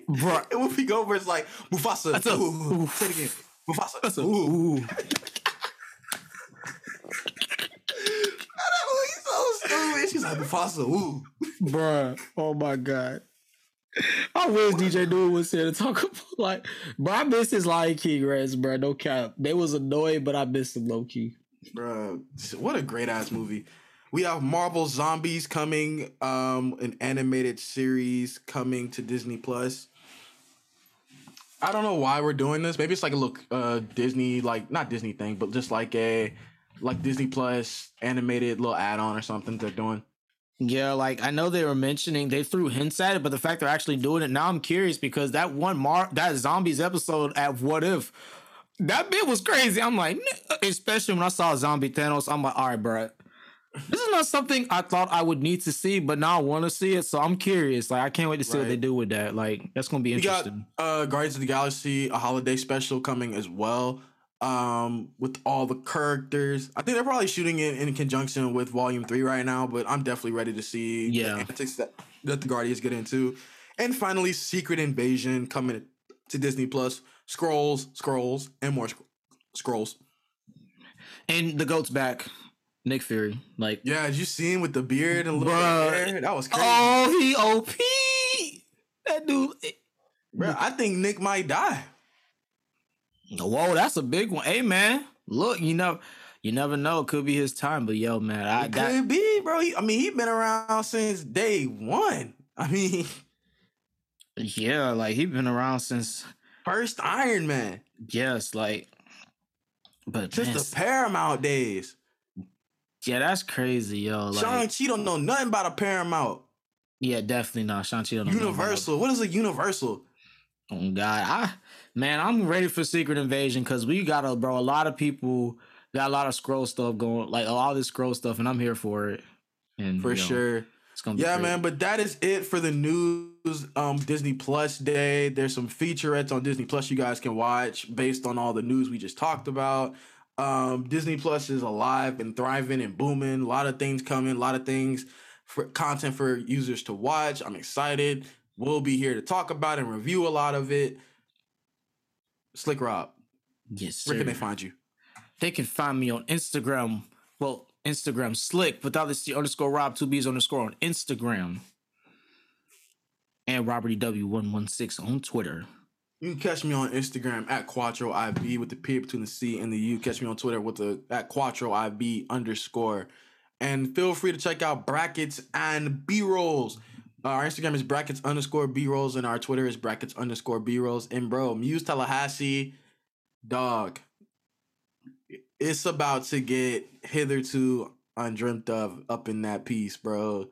Bro. And when we go over, it's like, Mufasa. That's ooh. Say it again. Mufasa. That's ooh. Ooh. She's like, Mufasa, ooh. Bruh, oh my God. I wish DJ Dude was here to talk about, like, bro, I miss his Lion King rants, bro, no cap. They was annoying, but I miss him low-key. Bro, what a great-ass movie. We have Marvel Zombies coming, an animated series coming to Disney+. I don't know why we're doing this. Maybe it's like a look, Disney, like, not Disney thing, but just like a... like Disney Plus animated little add-on or something they're doing. Yeah, like I know they were mentioning they threw hints at it, but the fact they're actually doing it now, I'm curious because that one that Zombies episode at What If, that bit was crazy. I'm like, especially when I saw Zombie Thanos, I'm like, all right, bro, this is not something I thought I would need to see, but now I want to see it, so I'm curious. Like, I can't wait to see what they do with that. Like, that's gonna be interesting. We got Guardians of the Galaxy, a holiday special coming as well. With all the characters. I think they're probably shooting it in conjunction with Volume 3 right now, but I'm definitely ready to see the antics that the Guardians get into. And finally, Secret Invasion coming to Disney+. Scrolls, and more Scrolls. And the GOAT's back. Nick Fury. Like, yeah, did you see him with the beard and little hair? That was crazy. Oh, he OP! That dude. Bro, I think Nick might die. Whoa, that's a big one. Hey, man, look, you never know. It could be his time, but yo, man, could be, bro. He's been around since day one. I mean, yeah, like he's been around since first Iron Man. Yes, like, but since the Paramount days. Yeah, that's crazy, yo. Like, Shang-Chi don't know nothing about a Paramount. Yeah, definitely not. Shang-Chi don't know nothing about Universal. What is a Universal? Oh God, I'm ready for Secret Invasion because we got a lot of people got a lot of Skrull stuff going, like all this Skrull stuff, and I'm here for it. And for sure, it's gonna be great. Man. But that is it for the news. Disney Plus Day. There's some featurettes on Disney Plus you guys can watch based on all the news we just talked about. Disney Plus is alive and thriving and booming. A lot of things coming. A lot of things for content for users to watch. I'm excited. We'll be here to talk about and review a lot of it. Slick Rob. Yes, sir. Where can they find you? They can find me on Instagram. Well, Instagram Slick without the C _Rob 2Bs _ on Instagram. And Robert EW116 on Twitter. You can catch me on Instagram at QuattroIB with the P between the C and the U. Catch me on Twitter with the at QuattroIB _. And feel free to check out Brackets and B-Rolls. Our Instagram is brackets_B-rolls and our Twitter is brackets_B-rolls. And bro, Muse Tallahassee, dog, it's about to get hitherto undreamt of up in that piece, bro.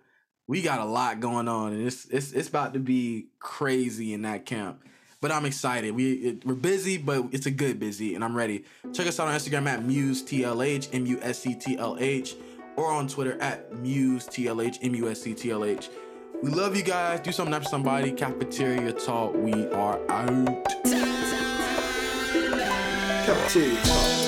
We got a lot going on, and it's about to be crazy in that camp. But I'm excited. We're busy, but it's a good busy, and I'm ready. Check us out on Instagram at MuseTLH, MUSCTLH. or on Twitter at MusTLH, MUSCTLH. We love you guys. Do something after somebody. Cafeteria Talk. We are out. Cafeteria Talk.